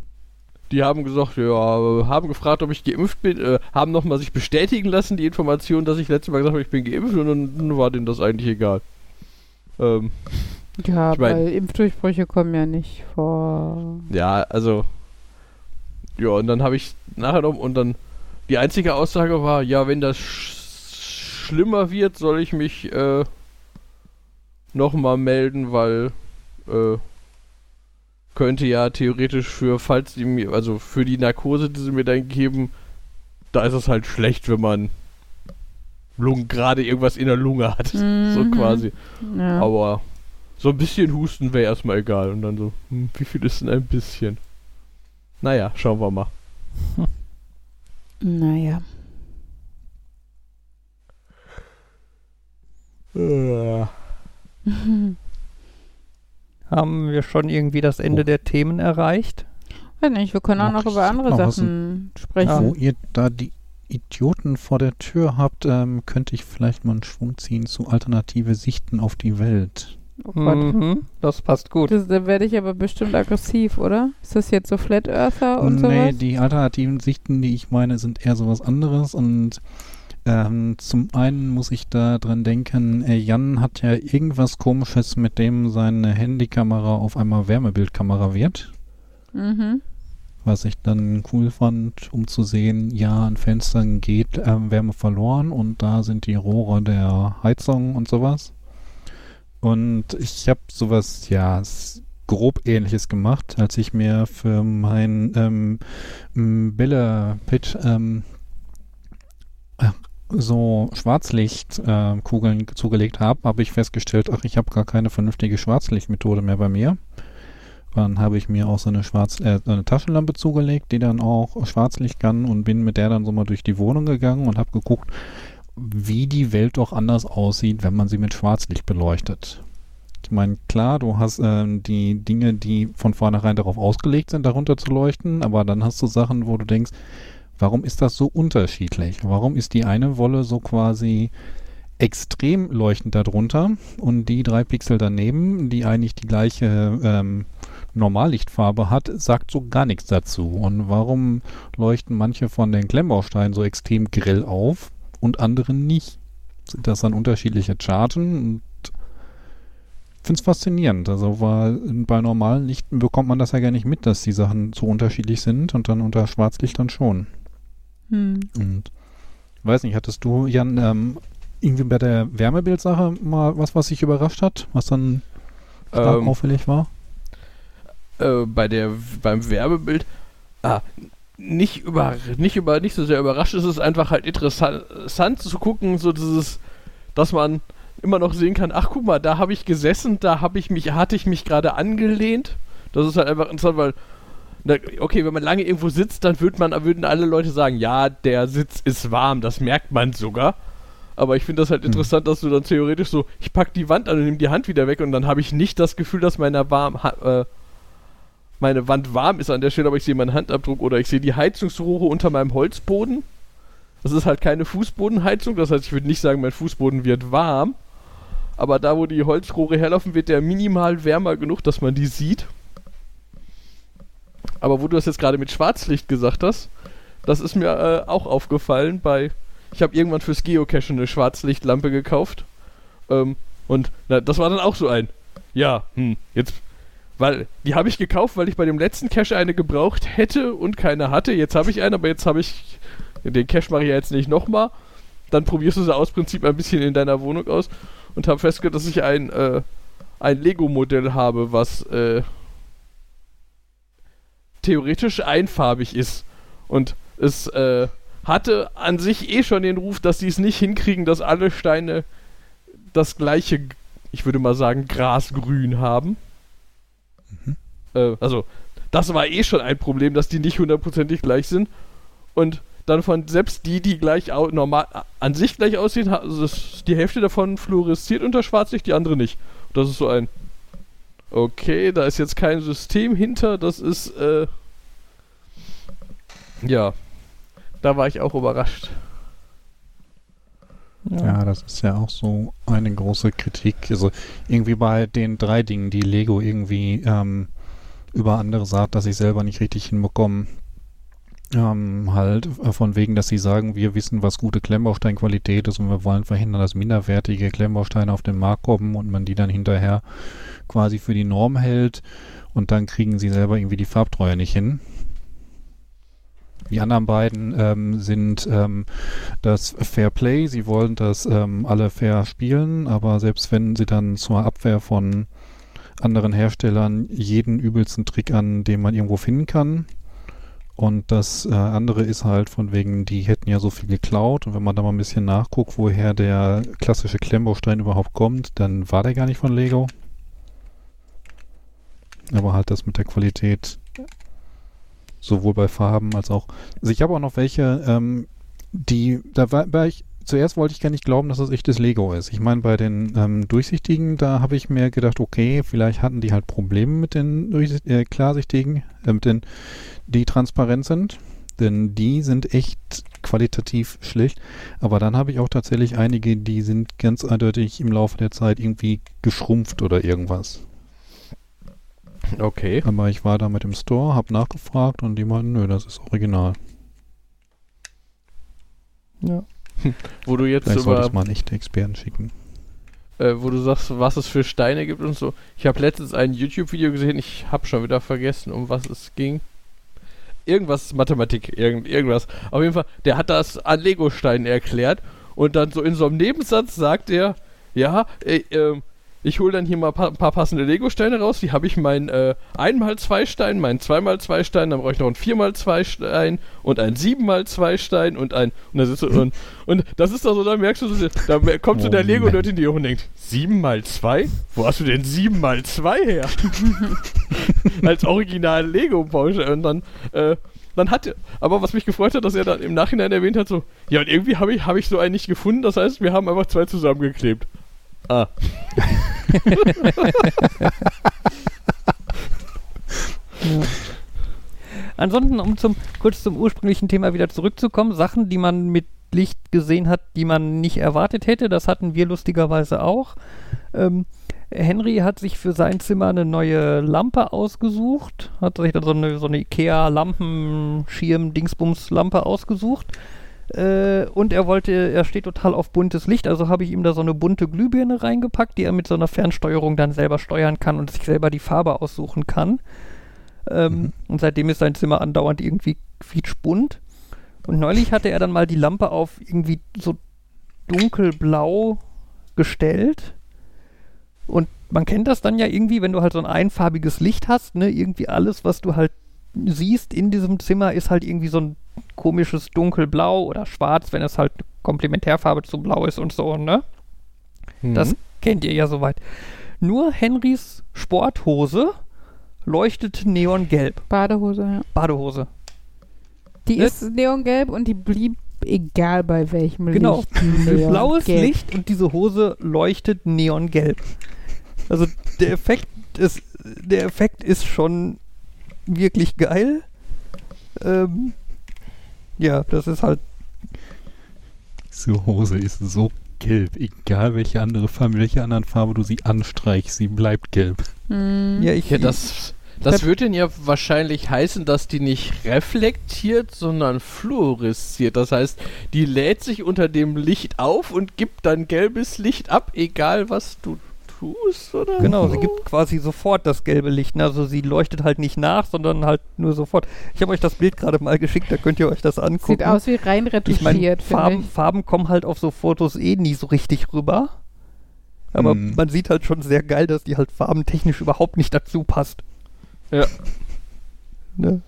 Die haben gesagt, ja, haben gefragt, ob ich geimpft bin, haben nochmal sich bestätigen lassen, die Information, dass ich letztes Mal gesagt habe, ich bin geimpft, und dann war denen das eigentlich egal. Ja, ich mein, weil Impfdurchbrüche kommen ja nicht vor. Ja, also, ja, und dann habe ich nachher noch, und dann, die einzige Aussage war, ja, wenn das schlimmer wird, soll ich mich nochmal melden, weil, könnte ja theoretisch für, falls die mir, also für die Narkose, die sie mir dann geben, da ist es halt schlecht, wenn man gerade irgendwas in der Lunge hat, so quasi. Ja. Aber so ein bisschen Husten wäre erstmal egal. Und dann so, wie viel ist denn ein bisschen? Naja, schauen wir mal. Naja. Haben wir schon irgendwie das Ende der Themen erreicht? Weiß nicht, wir können auch noch über andere Sachen sprechen. Wo ihr da die Idioten vor der Tür habt, könnte ich vielleicht mal einen Schwung ziehen zu alternative Sichten auf die Welt. Oh Gott. Das passt gut. Da werde ich aber bestimmt aggressiv, oder? Ist das jetzt so Flat Earther und sowas? Nee, die alternativen Sichten, die ich meine, sind eher sowas anderes und zum einen muss ich da dran denken, Jan hat ja irgendwas Komisches, mit dem seine Handykamera auf einmal Wärmebildkamera wird. Was ich dann cool fand, um zu sehen, ja, an Fenstern geht Wärme verloren und da sind die Rohre der Heizung und sowas. Und ich habe sowas, ja, grob Ähnliches gemacht, als ich mir für mein Billa-Pit so Schwarzlichtkugeln zugelegt habe, habe ich festgestellt, ach, ich habe gar keine vernünftige Schwarzlichtmethode mehr bei mir. Dann habe ich mir auch so eine eine Taschenlampe zugelegt, die dann auch Schwarzlicht kann, und bin mit der dann so mal durch die Wohnung gegangen und habe geguckt, wie die Welt doch anders aussieht, wenn man sie mit Schwarzlicht beleuchtet. Ich meine, klar, du hast die Dinge, die von vornherein darauf ausgelegt sind, darunter zu leuchten, aber dann hast du Sachen, wo du denkst, warum ist das so unterschiedlich? Warum ist die eine Wolle so quasi extrem leuchtend darunter und die 3 Pixel daneben, die eigentlich die gleiche Normallichtfarbe hat, sagt so gar nichts dazu? Und warum leuchten manche von den Klemmbausteinen so extrem grell auf und andere nicht? Sind das dann unterschiedliche Chargen? Ich finde es faszinierend, also weil bei normalen Lichten bekommt man das ja gar nicht mit, dass die Sachen so unterschiedlich sind, und dann unter Schwarzlicht dann schon. Und weiß nicht, hattest du, Jan, irgendwie bei der Wärmebildsache mal was dich überrascht hat, was dann stark auffällig war? Beim Wärmebild nicht so sehr überrascht, es ist einfach halt interessant zu gucken, so dieses, dass man immer noch sehen kann, ach guck mal, da habe ich gesessen, hatte ich mich gerade angelehnt. Das ist halt einfach interessant, weil okay, wenn man lange irgendwo sitzt, dann würden alle Leute sagen, ja, der Sitz ist warm, das merkt man sogar. Aber ich finde das halt interessant, dass du dann theoretisch so, ich packe die Wand an und nehme die Hand wieder weg, und dann habe ich nicht das Gefühl, dass meine Wand warm ist an der Stelle, aber ich sehe meinen Handabdruck oder ich sehe die Heizungsrohre unter meinem Holzboden. Das ist halt keine Fußbodenheizung, das heißt, ich würde nicht sagen, mein Fußboden wird warm, aber da, wo die Holzrohre herlaufen, wird der minimal wärmer genug, dass man die sieht. Aber wo du das jetzt gerade mit Schwarzlicht gesagt hast, das ist mir auch aufgefallen ich habe irgendwann fürs Geocache eine Schwarzlichtlampe gekauft. Das war dann auch so ein, weil, die habe ich gekauft, weil ich bei dem letzten Cache eine gebraucht hätte und keine hatte. Jetzt habe ich eine, aber jetzt habe ich, den Cache mache ich ja jetzt nicht nochmal. Dann probierst du sie aus Prinzip ein bisschen in deiner Wohnung aus. Und habe festgestellt, dass ich ein Lego-Modell habe, was theoretisch einfarbig ist. Und es hatte an sich schon den Ruf, dass die es nicht hinkriegen, dass alle Steine das gleiche, ich würde mal sagen, grasgrün haben. Also, das war schon ein Problem, dass die nicht hundertprozentig gleich sind. Und dann von selbst die gleich normal an sich gleich aussehen, also die Hälfte davon fluoresziert unter Schwarzlicht, die andere nicht. Das ist so ein... Okay, da ist jetzt kein System hinter, das ist... ja, da war ich auch überrascht. Ja, das ist ja auch so eine große Kritik. Also irgendwie bei den drei Dingen, die Lego irgendwie über andere sagt, dass ich selber nicht richtig hinbekomme, halt von wegen, dass sie sagen, wir wissen, was gute Klemmbaustein-Qualität ist und wir wollen verhindern, dass minderwertige Klemmbausteine auf den Markt kommen und man die dann hinterher quasi für die Norm hält und dann kriegen sie selber irgendwie die Farbtreue nicht hin. Die anderen beiden sind das Fair Play. Sie wollen, dass alle fair spielen, aber selbst wenn sie dann zur Abwehr von anderen Herstellern jeden übelsten Trick an, den man irgendwo finden kann. Und das andere ist halt von wegen, die hätten ja so viel geklaut. Und wenn man da mal ein bisschen nachguckt, woher der klassische Klemmbaustein überhaupt kommt, dann war der gar nicht von Lego. Aber halt das mit der Qualität... sowohl bei Farben als auch... Also ich habe auch noch welche, die... Zuerst wollte ich gar nicht glauben, dass das echtes Lego ist. Ich meine, bei den Durchsichtigen, da habe ich mir gedacht, okay, vielleicht hatten die halt Probleme mit den Klarsichtigen, mit den, die transparent sind. Denn die sind echt qualitativ schlecht. Aber dann habe ich auch tatsächlich einige, die sind ganz eindeutig im Laufe der Zeit irgendwie geschrumpft oder irgendwas. Okay. Aber ich war da mit dem Store, hab nachgefragt und die meinten, nö, das ist original. Ja. Wo du jetzt vielleicht sollte ich mal einen echten Experten schicken. Wo du sagst, was es für Steine gibt und so. Ich habe letztens ein YouTube-Video gesehen, ich habe schon wieder vergessen, um was es ging. Irgendwas Mathematik, irgendwas. Auf jeden Fall, der hat das an Lego-Steinen erklärt und dann so in so einem Nebensatz sagt er, ja, ich hole dann hier mal ein paar passende Lego-Steine raus. Die habe ich meinen 1x2-Stein, meinen 2x2-Stein, dann brauche ich noch einen 4x2-Stein und einen 7x2-Stein und einen... Und das ist doch so, da merkst du, da kommt so der Lego-Nerd in die Augen und denkt, 7x2? Wo hast du denn 7x2 her? Als original Lego-Baustein. Und dann... Dann hat, aber was mich gefreut hat, dass er dann im Nachhinein erwähnt hat, so, ja, und irgendwie habe ich so einen nicht gefunden, das heißt, wir haben einfach zwei zusammengeklebt. Ah. Ja. Ansonsten, um kurz zum ursprünglichen Thema wieder zurückzukommen, Sachen, die man mit Licht gesehen hat, die man nicht erwartet hätte, das hatten wir lustigerweise auch. Henry hat sich für sein Zimmer eine neue Lampe ausgesucht, hat sich dann so eine Ikea-Lampenschirm-Dingsbums-Lampe ausgesucht. Und er steht total auf buntes Licht, also habe ich ihm da so eine bunte Glühbirne reingepackt, die er mit so einer Fernsteuerung dann selber steuern kann und sich selber die Farbe aussuchen kann. Und seitdem ist sein Zimmer andauernd irgendwie quietschbunt. Und neulich hatte er dann mal die Lampe auf irgendwie so dunkelblau gestellt. Und man kennt das dann ja irgendwie, wenn du halt so ein einfarbiges Licht hast, ne, irgendwie alles, was du halt siehst in diesem Zimmer, ist halt irgendwie so ein komisches Dunkelblau oder Schwarz, wenn es halt eine Komplementärfarbe zu Blau ist und so, ne? Mhm. Das kennt ihr ja soweit. Nur Henrys Sporthose leuchtet neongelb. Badehose, ja. Badehose. Die ist neongelb und die blieb egal bei welchem Licht. Genau. Blaues Licht und diese Hose leuchtet neongelb. Also der Effekt ist schon wirklich geil. Ja, das ist halt... Diese Hose ist so gelb. Egal, welche anderen Farbe du sie anstreichst, sie bleibt gelb. Mm. Ja, das würde denn ja wahrscheinlich heißen, dass die nicht reflektiert, sondern fluoresziert. Das heißt, die lädt sich unter dem Licht auf und gibt dann gelbes Licht ab, egal was du tust, oder? Genau, sie gibt quasi sofort das gelbe Licht. Also sie leuchtet halt nicht nach, sondern halt nur sofort. Ich habe euch das Bild gerade mal geschickt, da könnt ihr euch das angucken. Sieht aus wie rein retuschiert. Ich meine, Farben kommen halt auf so Fotos nie so richtig rüber. Aber man sieht halt schon sehr geil, dass die halt farbentechnisch überhaupt nicht dazu passt. Ja. Ne?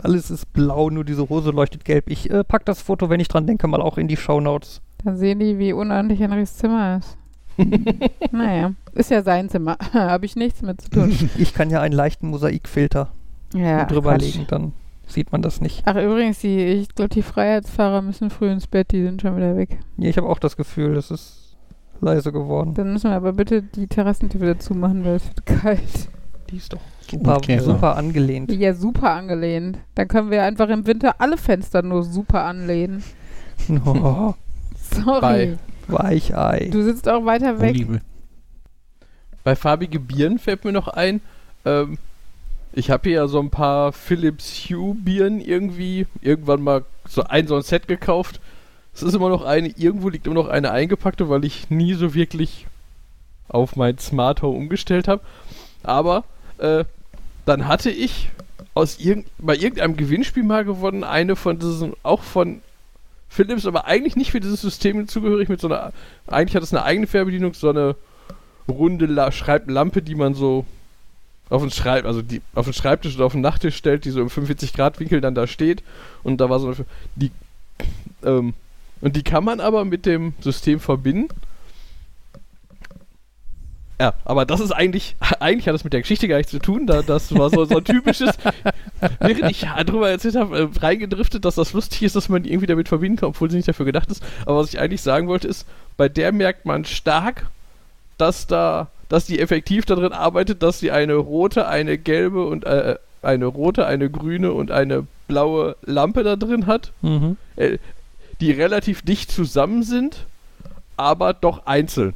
Alles ist blau, nur diese Hose leuchtet gelb. Ich packe das Foto, wenn ich dran denke, mal auch in die Shownotes. Dann sehen die, wie unordentlich Henrys Zimmer ist. Naja, ist ja sein Zimmer. Habe ich nichts mit zu tun. Ich kann ja einen leichten Mosaikfilter drüber legen, dann sieht man das nicht. Ach übrigens, ich glaube, die Freiheitsfahrer müssen früh ins Bett, die sind schon wieder weg. Ja, ich habe auch das Gefühl, das ist... leise geworden. Dann müssen wir aber bitte die Terrassentür wieder zumachen, weil es wird kalt. Die ist doch super, okay, super angelehnt. Ja, super angelehnt. Dann können wir einfach im Winter alle Fenster nur super anlehnen. No. Sorry. Weichei. Du sitzt auch weiter weg. Oh, Liebe. Bei farbige Bieren fällt mir noch ein, ich habe hier ja so ein paar Philips Hue Bieren irgendwie irgendwann mal so ein Set gekauft. Es ist immer noch eine, irgendwo liegt immer noch eine eingepackte, weil ich nie so wirklich auf mein Smart Home umgestellt habe. Aber dann hatte ich bei irgendeinem Gewinnspiel mal gewonnen, eine von diesen, auch von Philips, aber eigentlich nicht für dieses System zugehörig, mit so einer, eigentlich hat es eine eigene Fernbedienung, so eine runde Schreiblampe, die man so auf den Schreibtisch oder auf den Nachttisch stellt, die so im 45-Grad-Winkel dann da steht, und da war so eine, und die kann man aber mit dem System verbinden. Ja, aber das ist eigentlich hat das mit der Geschichte gar nichts zu tun, das war so ein typisches, während ich darüber erzählt habe, reingedriftet, dass das lustig ist, dass man die irgendwie damit verbinden kann, obwohl sie nicht dafür gedacht ist. Aber was ich eigentlich sagen wollte ist, bei der merkt man stark, dass die effektiv darin arbeitet, dass sie eine rote, eine gelbe und eine grüne und eine blaue Lampe da drin hat, die relativ dicht zusammen sind, aber doch einzeln.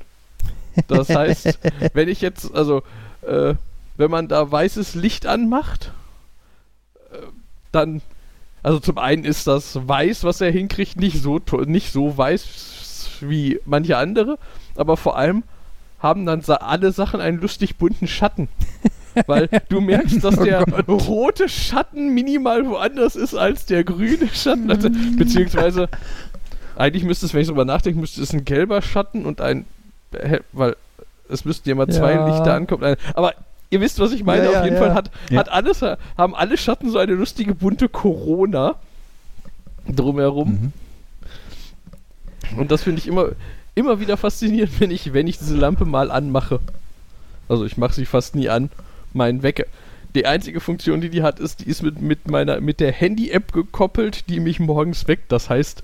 Das heißt, wenn ich jetzt, wenn man da weißes Licht anmacht, dann, also zum einen ist das Weiß, was er hinkriegt, nicht so weiß wie manche andere, aber vor allem haben dann alle Sachen einen lustig bunten Schatten. Weil du merkst, dass der rote Schatten minimal woanders ist als der grüne Schatten. Also, beziehungsweise, eigentlich müsste es, wenn ich drüber nachdenke, müsste es ein gelber Schatten und ein, weil es müssten ja mal zwei Lichter ankommen. Aber ihr wisst, was ich meine. Ja, auf jeden Fall haben alle Schatten so eine lustige bunte Corona drumherum. Mhm. Und das finde ich immer wieder faszinierend, wenn ich diese Lampe mal anmache. Also ich mache sie fast nie an. Mein Wecker. Die einzige Funktion, die hat, ist, die ist mit der Handy-App gekoppelt, die mich morgens weckt. Das heißt,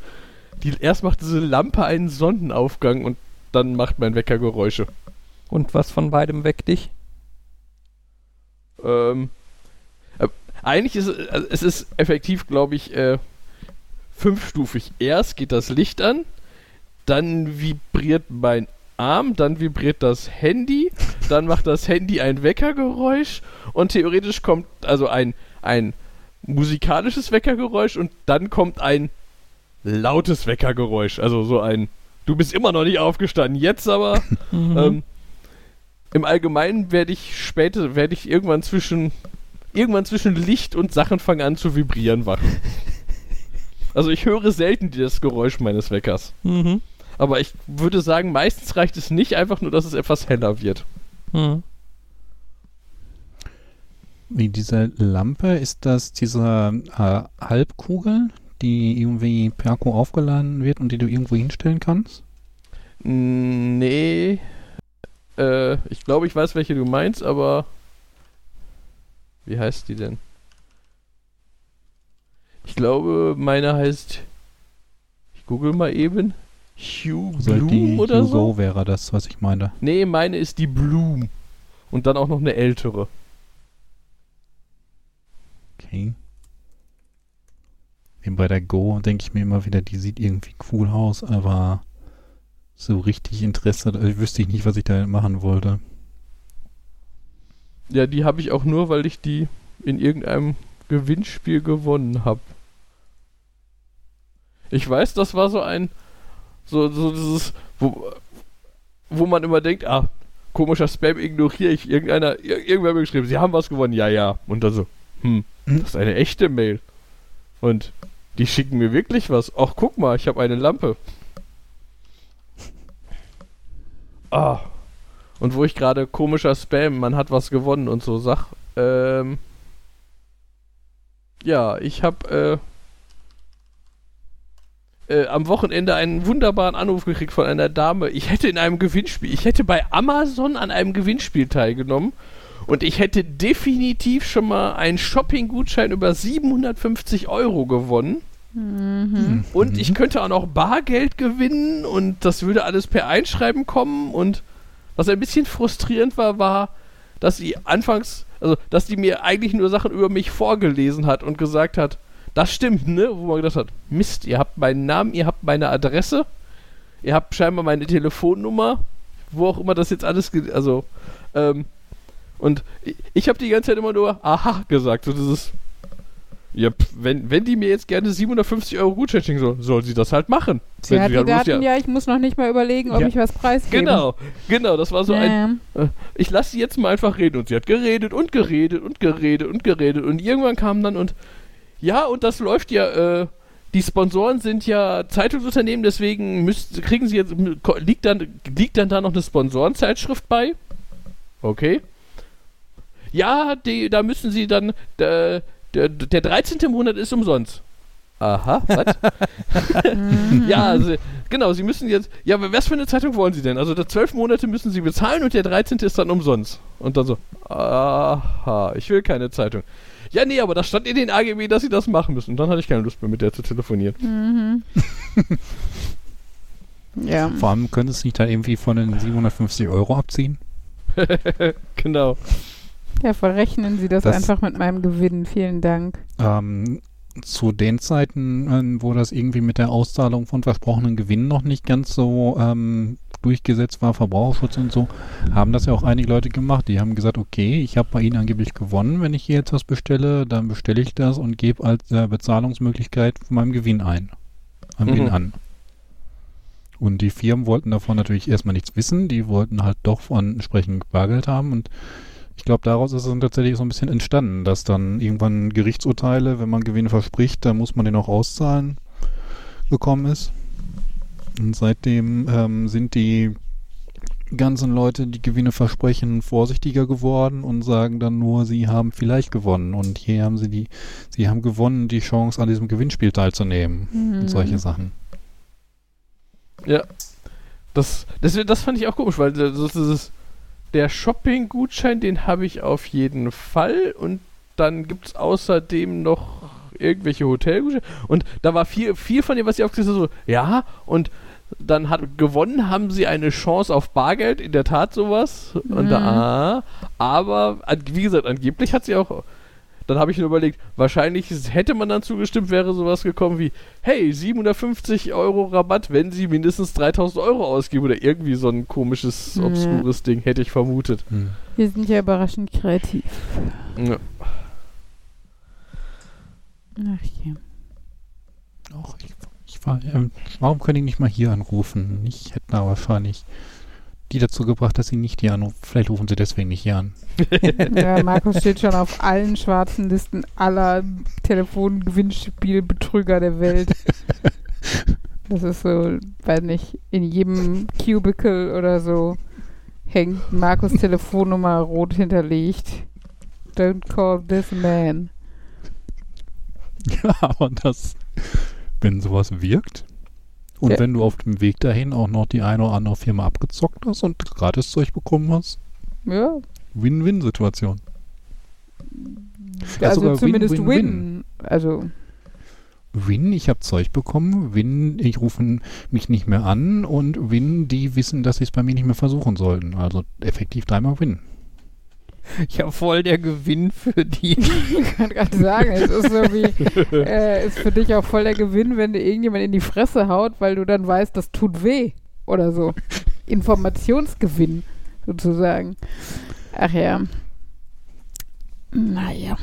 erst macht diese Lampe einen Sonnenaufgang und dann macht mein Wecker Geräusche. Und was von beidem weckt dich? Eigentlich ist es ist effektiv, glaube ich, fünfstufig. Erst geht das Licht an, dann vibriert mein Arm, dann vibriert das Handy, dann macht das Handy ein Weckergeräusch und theoretisch kommt also ein musikalisches Weckergeräusch und dann kommt ein lautes Weckergeräusch. Also so ein Du bist immer noch nicht aufgestanden, jetzt aber. Im Allgemeinen werde ich irgendwann zwischen Licht und Sachen fangen an zu vibrieren wach. Also ich höre selten das Geräusch meines Weckers. Mhm. Aber ich würde sagen, meistens reicht es nicht einfach nur, dass es etwas heller wird. Mhm. Wie diese Lampe, ist das diese Halbkugel, die irgendwie per Akku aufgeladen wird und die du irgendwo hinstellen kannst? Nee. Ich glaube, ich weiß, welche du meinst, aber wie heißt die denn? Ich glaube, meine heißt, ich google mal eben, Hue Bloom oder so? Hugo wäre das, was ich meine. Nee, meine ist die Bloom. Und dann auch noch eine ältere. Okay. Bei der Go denke ich mir immer wieder, die sieht irgendwie cool aus, aber so richtig interessant, also wüsste ich nicht, was ich da machen wollte. Ja, die habe ich auch nur, weil ich die in irgendeinem Gewinnspiel gewonnen habe. Ich weiß, das war so ein so dieses, wo man immer denkt, komischer Spam, ignoriere ich, irgendwer hat mir geschrieben, sie haben was gewonnen, ja, und dann so, das ist eine echte Mail. Und die schicken mir wirklich was. Ach, guck mal, ich habe eine Lampe. Und wo ich gerade komischer Spam, man hat was gewonnen und so sag. Ja, ich habe am Wochenende einen wunderbaren Anruf gekriegt von einer Dame. Ich hätte bei Amazon an einem Gewinnspiel teilgenommen. Und ich hätte definitiv schon mal einen Shopping-Gutschein über 750 € gewonnen. Mhm. Und ich könnte auch noch Bargeld gewinnen und das würde alles per Einschreiben kommen. Und was ein bisschen frustrierend war, dass sie dass die mir eigentlich nur Sachen über mich vorgelesen hat und gesagt hat, das stimmt, ne? Wo man gedacht hat, Mist, ihr habt meinen Namen, ihr habt meine Adresse, ihr habt scheinbar meine Telefonnummer, wo auch immer das jetzt alles, und ich habe die ganze Zeit immer nur aha gesagt, so dieses, ja, wenn die mir jetzt gerne 750 € Gutschein schenken soll sie das halt machen. Sie hat die Daten, ja, ich muss noch nicht mal überlegen, ob ich was preisgebe. Genau, das war so ich lasse sie jetzt mal einfach reden. Und sie hat geredet und geredet und geredet und geredet. Und irgendwann kam dann und das läuft ja, die Sponsoren sind ja Zeitungsunternehmen, deswegen liegt dann da noch eine Sponsorenzeitschrift bei. Okay. Ja, da müssen sie dann... Der 13. Monat ist umsonst. Aha, was? Ja, also, genau, sie müssen jetzt... Ja, aber was für eine Zeitung wollen sie denn? Also 12 Monate müssen sie bezahlen und der 13. ist dann umsonst. Und dann so, aha, ich will keine Zeitung. Ja, nee, aber das stand in den AGB, dass sie das machen müssen. Und dann hatte ich keine Lust mehr, mit der zu telefonieren. Ja. Vor allem könntest du nicht dann irgendwie von den 750 € abziehen? Genau. Ja, verrechnen Sie das einfach mit meinem Gewinn. Vielen Dank. Zu den Zeiten, wo das irgendwie mit der Auszahlung von versprochenen Gewinnen noch nicht ganz so durchgesetzt war, Verbraucherschutz und so, haben das ja auch einige Leute gemacht. Die haben gesagt, okay, ich habe bei Ihnen angeblich gewonnen. Wenn ich hier jetzt was bestelle, dann bestelle ich das und gebe als Bezahlungsmöglichkeit von meinem Gewinn an. Und die Firmen wollten davon natürlich erstmal nichts wissen. Die wollten halt doch von entsprechend Bargeld haben und ich glaube, daraus ist es dann tatsächlich so ein bisschen entstanden, dass dann irgendwann Gerichtsurteile, wenn man Gewinne verspricht, dann muss man den auch auszahlen, gekommen ist. Und seitdem sind die ganzen Leute, die Gewinne versprechen, vorsichtiger geworden und sagen dann nur, sie haben vielleicht gewonnen. Und hier haben sie haben gewonnen, die Chance an diesem Gewinnspiel teilzunehmen und solche Sachen. Ja, das fand ich auch komisch, weil das ist... Der Shopping-Gutschein, den habe ich auf jeden Fall und dann gibt es außerdem noch irgendwelche Hotelgutscheine und da war viel von dem, was ich aufgesehen habe, so, ja, und dann gewonnen haben sie eine Chance auf Bargeld, in der Tat sowas und aber wie gesagt, angeblich hat sie auch, dann habe ich nur überlegt, wahrscheinlich hätte man dann zugestimmt, wäre sowas gekommen wie, hey, 750 € Rabatt, wenn sie mindestens 3.000 € ausgeben oder irgendwie so ein komisches, obskures Ding, hätte ich vermutet. Wir sind ja überraschend kreativ. Ja. Ach je. Doch, warum können die nicht mal hier anrufen? Ich hätte da wahrscheinlich die dazu gebracht, dass sie nicht hier anrufen. Vielleicht rufen sie deswegen nicht hier an. Ja, Markus steht schon auf allen schwarzen Listen aller Telefongewinnspielbetrüger der Welt. Das ist so, weiß nicht, in jedem Cubicle oder so hängt Markus' Telefonnummer rot hinterlegt. Don't call this man. Ja, aber wenn sowas wirkt... Und wenn du auf dem Weg dahin auch noch die eine oder andere Firma abgezockt hast und gratis Zeug bekommen hast. Ja. Win-Win-Situation. Also zumindest Win-Win. Also Win, ich habe Zeug bekommen. Win, ich rufe mich nicht mehr an. Und Win, die wissen, dass sie es bei mir nicht mehr versuchen sollten. Also effektiv dreimal Win. Ja, voll der Gewinn für die. Ich kann gerade sagen, es ist so wie, ist für dich auch voll der Gewinn, wenn dir irgendjemand in die Fresse haut, weil du dann weißt, das tut weh oder so. Informationsgewinn sozusagen. Ach ja. Naja.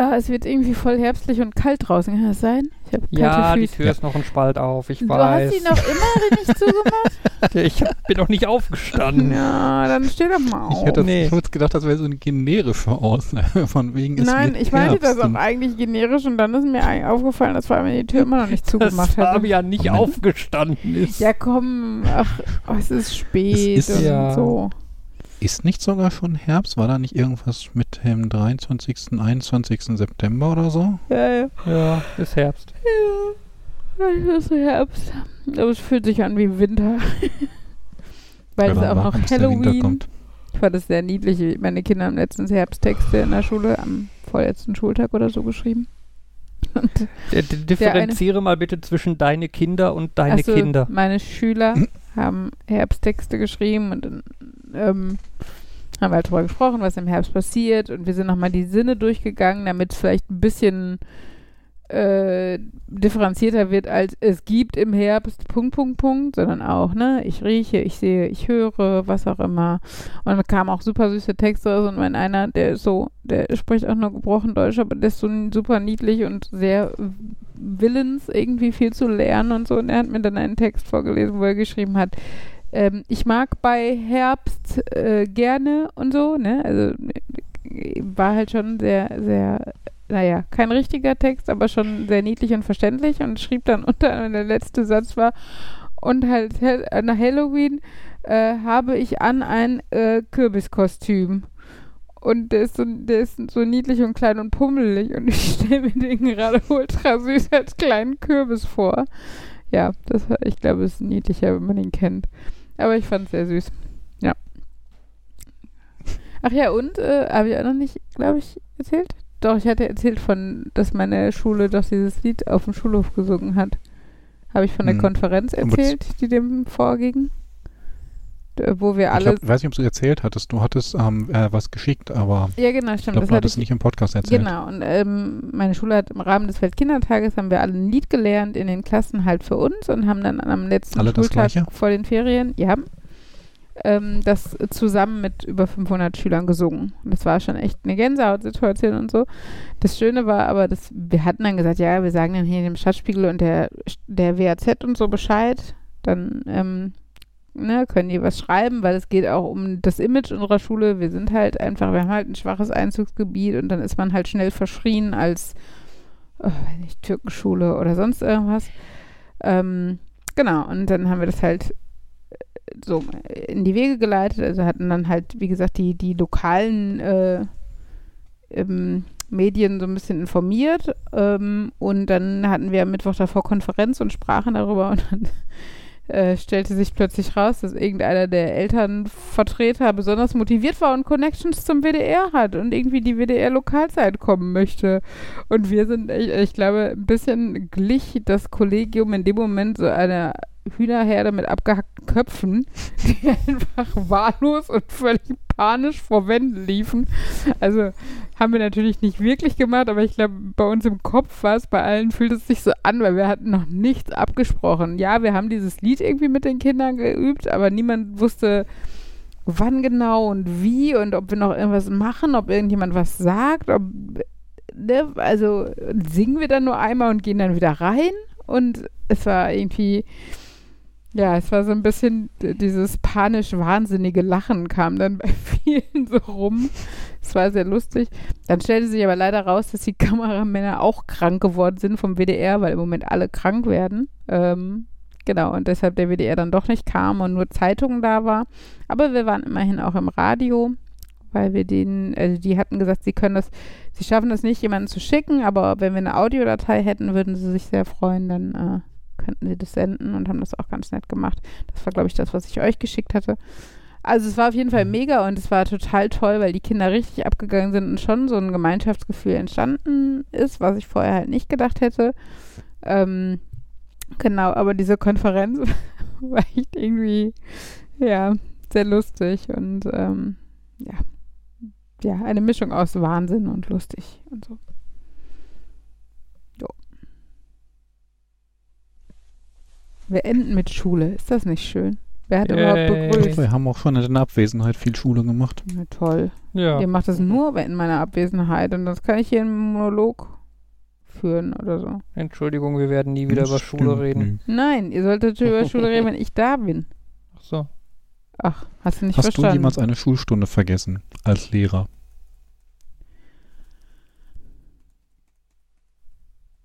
Ah, es wird irgendwie voll herbstlich und kalt draußen. Kann das sein? Ich hab kalte Füße. Die Tür ist noch ein Spalt auf, ich weiß. Du hast die noch immer nicht zugemacht? Ich bin noch nicht aufgestanden. Ja, dann steh doch mal auf. Ich hätte gedacht, das wäre so eine generische Aussage. Von wegen Nein, ich meinte das auch eigentlich generisch und dann ist mir aufgefallen, dass vor allem die Tür immer noch nicht zugemacht hat. Dass Fabian nicht aufgestanden ist. Ja komm, es ist spät es ist und so. Ist nicht sogar schon Herbst? War da nicht irgendwas mit dem 23., 21. September oder so? Ja. Ja, ist Herbst. Ja, es ist Herbst. Aber es fühlt sich an wie Winter. Weil es auch noch Halloween kommt. Ich fand das sehr niedlich. Meine Kinder haben letztens Herbsttexte in der Schule am vorletzten Schultag oder so geschrieben. Differenziere mal bitte zwischen deine Kinder und deine Kinder. Meine Schüler haben Herbsttexte geschrieben und haben wir halt darüber gesprochen, was im Herbst passiert, und wir sind nochmal die Sinne durchgegangen, damit es vielleicht ein bisschen differenzierter wird als es gibt im Herbst, .. sondern auch, ne, ich rieche, ich sehe, ich höre, was auch immer. Und da kamen auch super süße Texte raus, und mein einer, der spricht auch nur gebrochen Deutsch, aber der ist so super niedlich und sehr willens, irgendwie viel zu lernen und so, und er hat mir dann einen Text vorgelesen, wo er geschrieben hat, ich mag bei Herbst gerne und so, ne, also war halt schon sehr, sehr, naja, kein richtiger Text, aber schon sehr niedlich und verständlich, und schrieb dann unter anderem, der letzte Satz war, und halt nach Halloween habe ich an ein Kürbiskostüm. Und der ist so niedlich und klein und pummelig, und ich stelle mir den gerade ultra süß als kleinen Kürbis vor. Ja, ich glaube, es ist niedlicher, wenn man ihn kennt. Aber ich fand es sehr süß. Ja. Ach ja, und habe ich auch noch nicht, glaube ich, erzählt? Doch, ich hatte erzählt dass meine Schule doch dieses Lied auf dem Schulhof gesungen hat. Habe ich von der Konferenz erzählt, die dem vorging? Wo wir alle... Ich weiß nicht, ob du erzählt hattest. Du hattest was geschickt, aber... Ja, genau, stimmt. Ich glaube, du hattest nicht im Podcast erzählt. Genau, und meine Schule hat im Rahmen des Weltkindertages, haben wir alle ein Lied gelernt in den Klassen halt für uns, und haben dann am letzten Schultag vor den Ferien, das zusammen mit über 500 Schülern gesungen. Das war schon echt eine Gänsehautsituation und so. Das Schöne war aber, dass wir hatten dann gesagt, ja, wir sagen dann hier dem Stadtspiegel und der WAZ und so Bescheid, dann können die was schreiben, weil es geht auch um das Image unserer Schule. Wir sind halt einfach, wir haben halt ein schwaches Einzugsgebiet, und dann ist man halt schnell verschrien als Türkenschule oder sonst irgendwas. Genau, und dann haben wir das halt so in die Wege geleitet, also hatten dann halt, wie gesagt, die lokalen Medien so ein bisschen informiert, und dann hatten wir am Mittwoch davor Konferenz und sprachen darüber, und dann stellte sich plötzlich raus, dass irgendeiner der Elternvertreter besonders motiviert war und Connections zum WDR hat und irgendwie die WDR-Lokalzeit kommen möchte. Und wir sind, ich glaube, ein bisschen glich das Kollegium in dem Moment so einer Hühnerherde mit abgehackten Köpfen, die einfach wahllos und völlig panisch vor Wänden liefen. Also haben wir natürlich nicht wirklich gemacht, aber ich glaube, bei uns im Kopf war es, bei allen fühlt es sich so an, weil wir hatten noch nichts abgesprochen. Ja, wir haben dieses Lied irgendwie mit den Kindern geübt, aber niemand wusste, wann genau und wie und ob wir noch irgendwas machen, ob irgendjemand was sagt, also singen wir dann nur einmal und gehen dann wieder rein, und es war irgendwie... Ja, es war so ein bisschen dieses panisch-wahnsinnige Lachen kam dann bei vielen so rum. Es war sehr lustig. Dann stellte sich aber leider raus, dass die Kameramänner auch krank geworden sind vom WDR, weil im Moment alle krank werden. Genau, und deshalb der WDR dann doch nicht kam und nur Zeitungen da war. Aber wir waren immerhin auch im Radio, weil wir die hatten gesagt, sie schaffen das nicht, jemanden zu schicken, aber wenn wir eine Audiodatei hätten, würden sie sich sehr freuen, dann könnten sie das senden, und haben das auch ganz nett gemacht. Das war, glaube ich, das, was ich euch geschickt hatte. Also es war auf jeden Fall mega, und es war total toll, weil die Kinder richtig abgegangen sind und schon so ein Gemeinschaftsgefühl entstanden ist, was ich vorher halt nicht gedacht hätte. Genau, aber diese Konferenz war echt irgendwie, ja, sehr lustig und ja, eine Mischung aus Wahnsinn und lustig und so. Wir enden mit Schule. Ist das nicht schön? Wer hat überhaupt begrüßt? Wir haben auch schon in deiner Abwesenheit viel Schule gemacht. Na toll. Ja. Ihr macht das nur in meiner Abwesenheit, und das kann ich hier im Monolog führen oder so. Entschuldigung, wir werden nie wieder über Schule reden. Nein, ihr solltet über Schule reden, wenn ich da bin. Ach so. Ach, hast du nicht verstanden? Hast du jemals eine Schulstunde vergessen als Lehrer?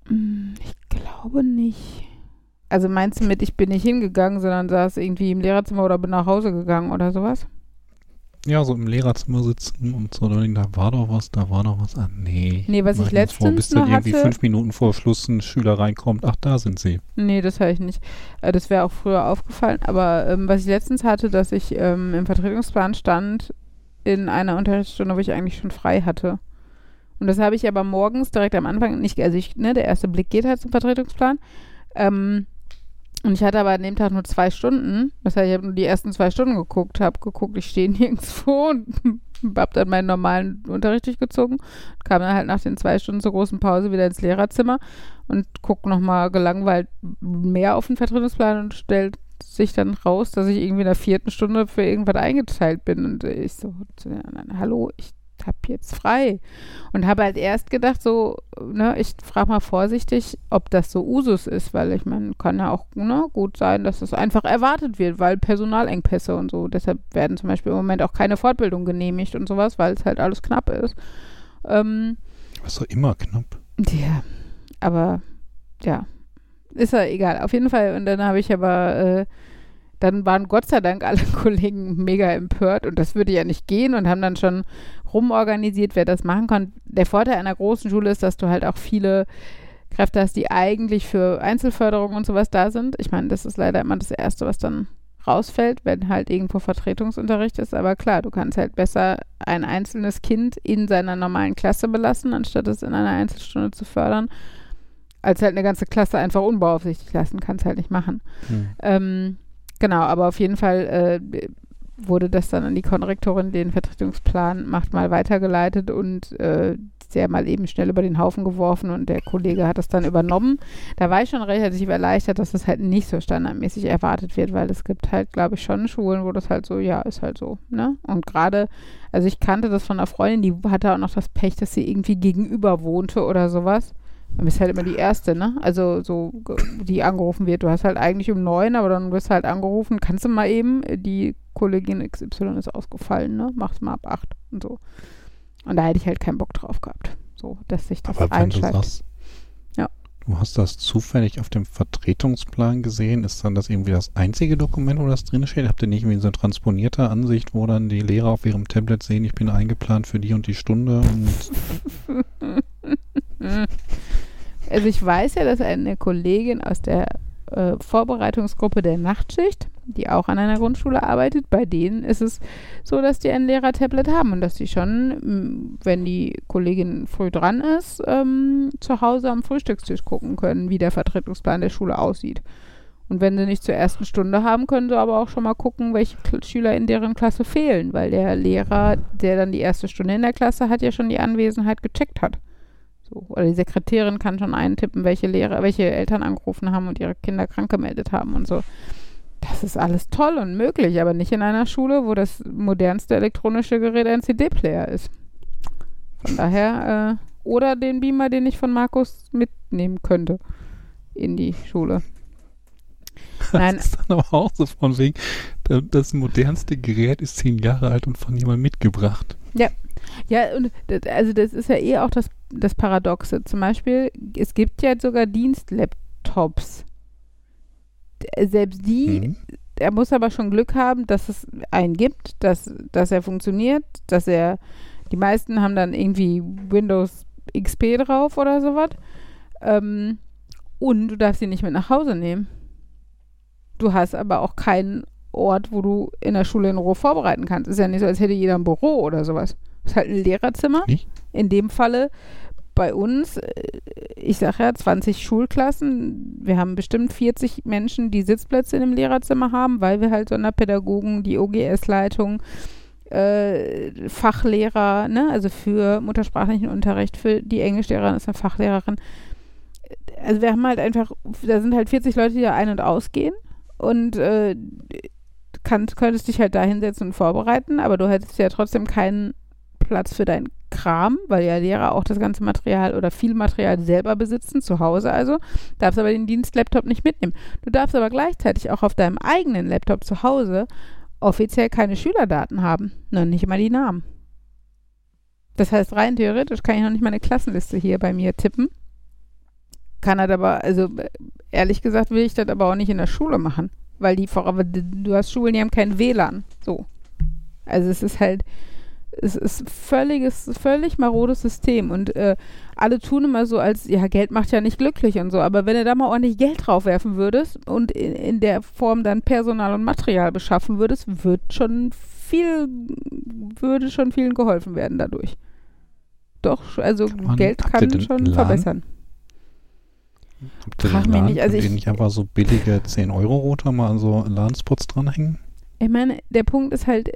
Ich glaube nicht. Also meinst du mit, ich bin nicht hingegangen, sondern saß irgendwie im Lehrerzimmer oder bin nach Hause gegangen oder sowas? Ja, so im Lehrerzimmer sitzen und so, da war doch was. Ah, nee. Nee, was ich letztens noch hatte. Bis dann irgendwie 5 Minuten vor Schluss ein Schüler reinkommt, ach, da sind sie. Nee, das habe ich nicht. Das wäre auch früher aufgefallen. Aber was ich letztens hatte, dass ich im Vertretungsplan stand in einer Unterrichtsstunde, wo ich eigentlich schon frei hatte. Und das habe ich aber morgens direkt am Anfang nicht, also der erste Blick geht halt zum Vertretungsplan. Und ich hatte aber an dem Tag nur 2 Stunden. Das heißt, ich habe nur die ersten 2 Stunden geguckt, ich stehe nirgendwo und habe dann meinen normalen Unterricht durchgezogen. Kam dann halt nach den 2 Stunden zur großen Pause wieder ins Lehrerzimmer und gucke nochmal gelangweilt mehr auf den Vertretungsplan und stellt sich dann raus, dass ich irgendwie in der 4. Stunde für irgendwas eingeteilt bin. Und ich so, hallo, ich habe jetzt frei. Und habe halt erst gedacht, ich frage mal vorsichtig, ob das so Usus ist, weil ich meine, kann ja auch gut sein, dass das einfach erwartet wird, weil Personalengpässe und so. Deshalb werden zum Beispiel im Moment auch keine Fortbildungen genehmigt und sowas, weil es halt alles knapp ist. Also immer knapp. Ja, aber ja, ist ja egal. Auf jeden Fall. Und dann habe ich aber dann waren Gott sei Dank alle Kollegen mega empört und das würde ja nicht gehen und haben dann schon rumorganisiert, wer das machen kann. Der Vorteil einer großen Schule ist, dass du halt auch viele Kräfte hast, die eigentlich für Einzelförderung und sowas da sind. Ich meine, das ist leider immer das Erste, was dann rausfällt, wenn halt irgendwo Vertretungsunterricht ist. Aber klar, du kannst halt besser ein einzelnes Kind in seiner normalen Klasse belassen, anstatt es in einer Einzelstunde zu fördern, als halt eine ganze Klasse einfach unbeaufsichtigt lassen. Kannst halt nicht machen. Hm. Genau, aber auf jeden Fall wurde das dann an die Konrektorin, den Vertretungsplan macht, mal weitergeleitet und sehr mal eben schnell über den Haufen geworfen und der Kollege hat das dann übernommen. Da war ich schon relativ erleichtert, dass das halt nicht so standardmäßig erwartet wird, weil es gibt halt, glaube ich, schon Schulen, wo das halt so, ja, ist halt so, ne? Und gerade, also ich kannte das von einer Freundin, die hatte auch noch das Pech, dass sie irgendwie gegenüber wohnte oder sowas. Du bist halt immer die Erste, ne? Also so, die angerufen wird. Du hast halt eigentlich um 9, aber dann wirst du halt angerufen, kannst du mal eben, die Kollegin XY ist ausgefallen, ne? Mach's mal ab 8 und so. Und da hätte ich halt keinen Bock drauf gehabt. So, dass sich das einschleift. Aber wenn du sagst, ja, du hast das zufällig auf dem Vertretungsplan gesehen, ist dann das irgendwie das einzige Dokument, wo das drin steht? Habt ihr nicht irgendwie so eine transponierte Ansicht, wo dann die Lehrer auf ihrem Tablet sehen, ich bin eingeplant für die und die Stunde und... Also ich weiß ja, dass eine Kollegin aus der Vorbereitungsgruppe der Nachtschicht, die auch an einer Grundschule arbeitet, bei denen ist es so, dass die ein Lehrertablet haben und dass die schon, wenn die Kollegin früh dran ist, zu Hause am Frühstückstisch gucken können, wie der Vertretungsplan der Schule aussieht. Und wenn sie nicht zur ersten Stunde haben, können sie aber auch schon mal gucken, welche Schüler in deren Klasse fehlen, weil der Lehrer, der dann die erste Stunde in der Klasse hat, ja schon die Anwesenheit gecheckt hat. Oder die Sekretärin kann schon eintippen, welche Eltern angerufen haben und ihre Kinder krank gemeldet haben und so. Das ist alles toll und möglich, aber nicht in einer Schule, wo das modernste elektronische Gerät ein CD-Player ist. Von daher, oder den Beamer, den ich von Markus mitnehmen könnte in die Schule. Nein. Das ist dann aber auch so von wegen, das modernste Gerät ist 10 Jahre alt und von jemandem mitgebracht. Ja. Ja, und das ist ja eh auch das Paradoxe. Zum Beispiel, es gibt ja sogar Dienstlaptops. Selbst die, er muss aber schon Glück haben, dass es einen gibt, dass er funktioniert, die meisten haben dann irgendwie Windows XP drauf oder sowas. Und du darfst ihn nicht mit nach Hause nehmen. Du hast aber auch keinen Ort, wo du in der Schule in Ruhe vorbereiten kannst. Ist ja nicht so, als hätte jeder ein Büro oder sowas. Ist halt ein Lehrerzimmer. Nicht? In dem Falle bei uns, ich sage ja, 20 Schulklassen. Wir haben bestimmt 40 Menschen, die Sitzplätze in dem Lehrerzimmer haben, weil wir halt Sonderpädagogen, die OGS-Leitung, Fachlehrer, ne, also für muttersprachlichen Unterricht, für die Englischlehrerin ist eine Fachlehrerin. Also wir haben halt einfach, da sind halt 40 Leute, die da ein- und ausgehen und könntest dich halt da hinsetzen und vorbereiten, aber du hättest ja trotzdem keinen Platz für deinen Kram, weil ja Lehrer auch das ganze Material oder viel Material selber besitzen, zu Hause also, darfst aber den Dienstlaptop nicht mitnehmen. Du darfst aber gleichzeitig auch auf deinem eigenen Laptop zu Hause offiziell keine Schülerdaten haben, noch nicht mal die Namen. Das heißt, rein theoretisch kann ich noch nicht mal eine Klassenliste hier bei mir tippen. Kann halt aber, also ehrlich gesagt, will ich das aber auch nicht in der Schule machen, weil du hast Schulen, die haben kein WLAN, so. Also es ist ein völlig marodes System und alle tun immer so als, ja, Geld macht ja nicht glücklich und so, aber wenn du da mal ordentlich Geld draufwerfen würdest und in der Form dann Personal und Material beschaffen würdest, würde schon vielen geholfen werden dadurch. doch, also man, Geld kann schon LAN? Verbessern. Habt ihr den LAN, nicht, also nicht einfach so billige 10-Euro-Router mal an so LAN-Spots dranhängen? Ich meine, der Punkt ist halt,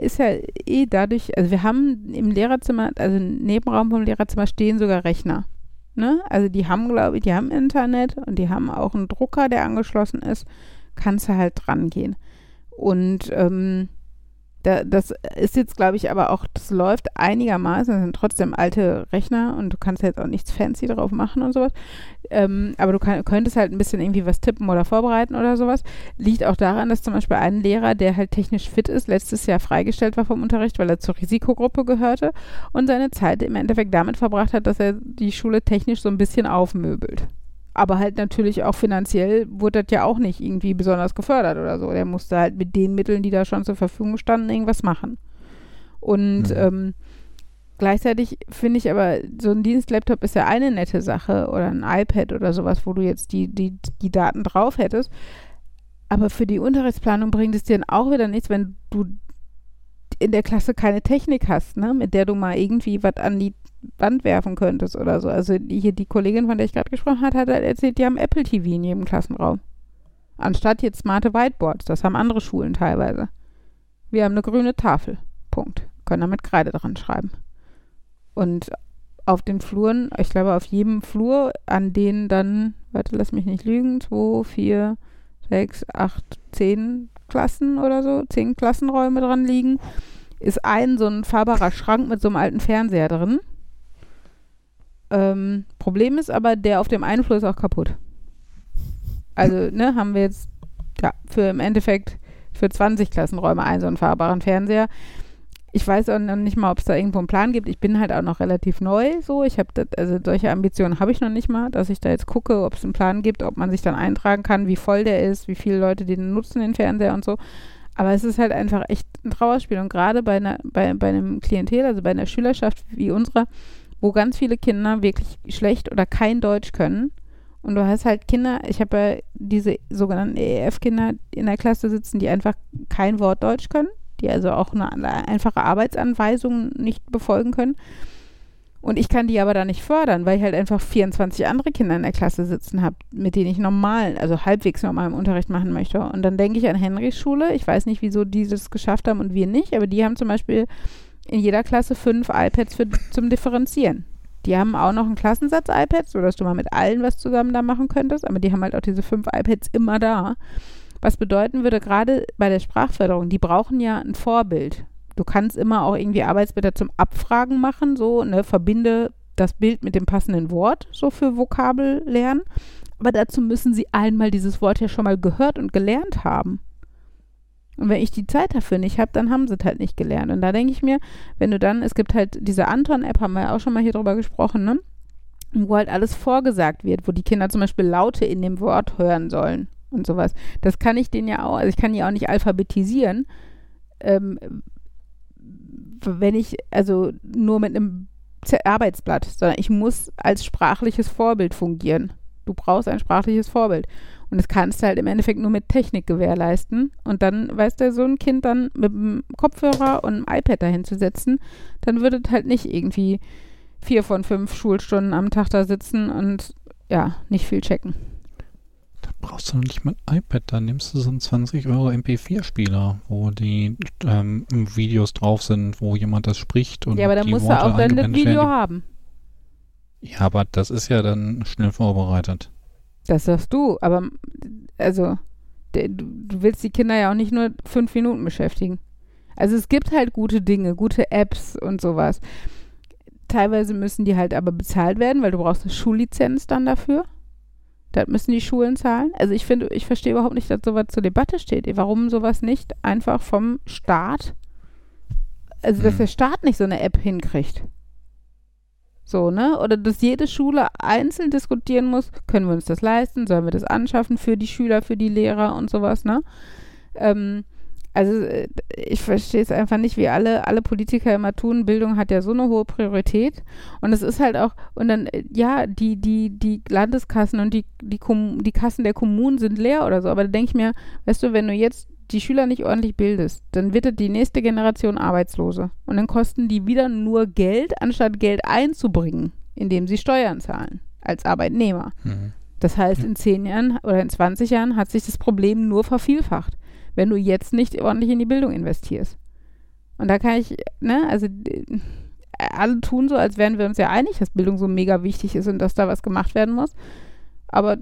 ist ja eh dadurch, also wir haben im Lehrerzimmer, also im Nebenraum vom Lehrerzimmer stehen sogar Rechner. Ne? Also die haben, glaube ich, die haben Internet und die haben auch einen Drucker, der angeschlossen ist, kannst du halt dran gehen. Und das ist jetzt, glaube ich, aber auch, das läuft einigermaßen, das sind trotzdem alte Rechner und du kannst jetzt auch nichts fancy drauf machen und sowas, aber du könntest halt ein bisschen irgendwie was tippen oder vorbereiten oder sowas. Liegt auch daran, dass zum Beispiel ein Lehrer, der halt technisch fit ist, letztes Jahr freigestellt war vom Unterricht, weil er zur Risikogruppe gehörte und seine Zeit im Endeffekt damit verbracht hat, dass er die Schule technisch so ein bisschen aufmöbelt. Aber halt natürlich auch finanziell wurde das ja auch nicht irgendwie besonders gefördert oder so. Der musste halt mit den Mitteln, die da schon zur Verfügung standen, irgendwas machen. Und gleichzeitig finde ich aber, so ein Dienstlaptop ist ja eine nette Sache oder ein iPad oder sowas, wo du jetzt die Daten drauf hättest. Aber für die Unterrichtsplanung bringt es dir dann auch wieder nichts, wenn du in der Klasse keine Technik hast, ne, mit der du mal irgendwie was an die Wand werfen könntest oder so. Also hier die Kollegin, von der ich gerade gesprochen habe, hat erzählt, die haben Apple TV in jedem Klassenraum. Anstatt jetzt smarte Whiteboards. Das haben andere Schulen teilweise. Wir haben eine grüne Tafel. Punkt. Können damit Kreide dran schreiben. Und auf den Fluren, ich glaube auf jedem Flur, an denen dann, warte, lass mich nicht lügen, 2, 4, 6, 8, 10 Klassen oder so, 10 Klassenräume dran liegen, ist so ein fahrbarer Schrank mit so einem alten Fernseher drin. Problem ist aber, der auf dem einen Flur ist auch kaputt. Also, ne, haben wir jetzt für im Endeffekt für 20 Klassenräume einen so einen fahrbaren Fernseher. Ich weiß auch noch nicht mal, ob es da irgendwo einen Plan gibt. Ich bin halt auch noch relativ neu, so. Solche Ambitionen habe ich noch nicht mal, dass ich da jetzt gucke, ob es einen Plan gibt, ob man sich dann eintragen kann, wie voll der ist, wie viele Leute den nutzen, den Fernseher und so. Aber es ist halt einfach echt ein Trauerspiel. Und gerade bei einem Klientel, also bei einer Schülerschaft wie unserer, wo ganz viele Kinder wirklich schlecht oder kein Deutsch können. Und du hast halt Kinder, ich habe ja diese sogenannten EEF-Kinder in der Klasse sitzen, die einfach kein Wort Deutsch können, die also auch eine einfache Arbeitsanweisung nicht befolgen können. Und ich kann die aber da nicht fördern, weil ich halt einfach 24 andere Kinder in der Klasse sitzen habe, mit denen ich halbwegs normal im Unterricht machen möchte. Und dann denke ich an Henrys Schule. Ich weiß nicht, wieso die das geschafft haben und wir nicht, aber die haben zum Beispiel in jeder Klasse 5 iPads zum Differenzieren. Die haben auch noch einen Klassensatz iPads, sodass du mal mit allen was zusammen da machen könntest, aber die haben halt auch diese 5 iPads immer da. Was bedeuten würde, gerade bei der Sprachförderung, die brauchen ja ein Vorbild. Du kannst immer auch irgendwie Arbeitsblätter zum Abfragen machen, so, ne, verbinde das Bild mit dem passenden Wort, so für Vokabellernen. Aber dazu müssen sie einmal dieses Wort ja schon mal gehört und gelernt haben. Und wenn ich die Zeit dafür nicht habe, dann haben sie es halt nicht gelernt. Und da denke ich mir, wenn du dann, es gibt halt diese Anton-App, haben wir ja auch schon mal hier drüber gesprochen, ne? Wo halt alles vorgesagt wird, wo die Kinder zum Beispiel Laute in dem Wort hören sollen und sowas. Das kann ich denen ja auch, also ich kann die auch nicht alphabetisieren, wenn ich, also nur mit einem Arbeitsblatt, sondern ich muss als sprachliches Vorbild fungieren. Du brauchst ein sprachliches Vorbild. Und das kannst du halt im Endeffekt nur mit Technik gewährleisten. Und dann, weißt du, so ein Kind dann mit einem Kopfhörer und einem iPad dahin zu setzen, dann würde es halt nicht irgendwie 4 von 5 Schulstunden am Tag da sitzen und ja, nicht viel checken. Da brauchst du noch nicht mal ein iPad, da nimmst du so einen 20€ MP4-Spieler, wo die Videos drauf sind, wo jemand das spricht. Und ja, aber da musst du auch dann ein Video haben. Ja, aber das ist ja dann schnell vorbereitet. Das sagst du, aber also du willst die Kinder ja auch nicht nur 5 Minuten beschäftigen. Also es gibt halt gute Dinge, gute Apps und sowas. Teilweise müssen die halt aber bezahlt werden, weil du brauchst eine Schullizenz dann dafür. Das müssen die Schulen zahlen. Also ich verstehe überhaupt nicht, dass sowas zur Debatte steht. Warum sowas nicht einfach vom Staat, also dass der Staat nicht so eine App hinkriegt. So, ne? Oder dass jede Schule einzeln diskutieren muss, können wir uns das leisten, sollen wir das anschaffen für die Schüler, für die Lehrer und sowas, ne? Also ich verstehe es einfach nicht, wie alle Politiker immer tun, Bildung hat ja so eine hohe Priorität und es ist halt auch, und dann, ja, die Landeskassen und die Kassen der Kommunen sind leer oder so, aber da denke ich mir, weißt du, wenn du jetzt die Schüler nicht ordentlich bildest, dann wird das die nächste Generation Arbeitslose. Und dann kosten die wieder nur Geld, anstatt Geld einzubringen, indem sie Steuern zahlen als Arbeitnehmer. Mhm. Das heißt, in 10 Jahren oder in 20 Jahren hat sich das Problem nur vervielfacht, wenn du jetzt nicht ordentlich in die Bildung investierst. Und da kann ich, also alle tun so, als wären wir uns ja einig, dass Bildung so mega wichtig ist und dass da was gemacht werden muss. Aber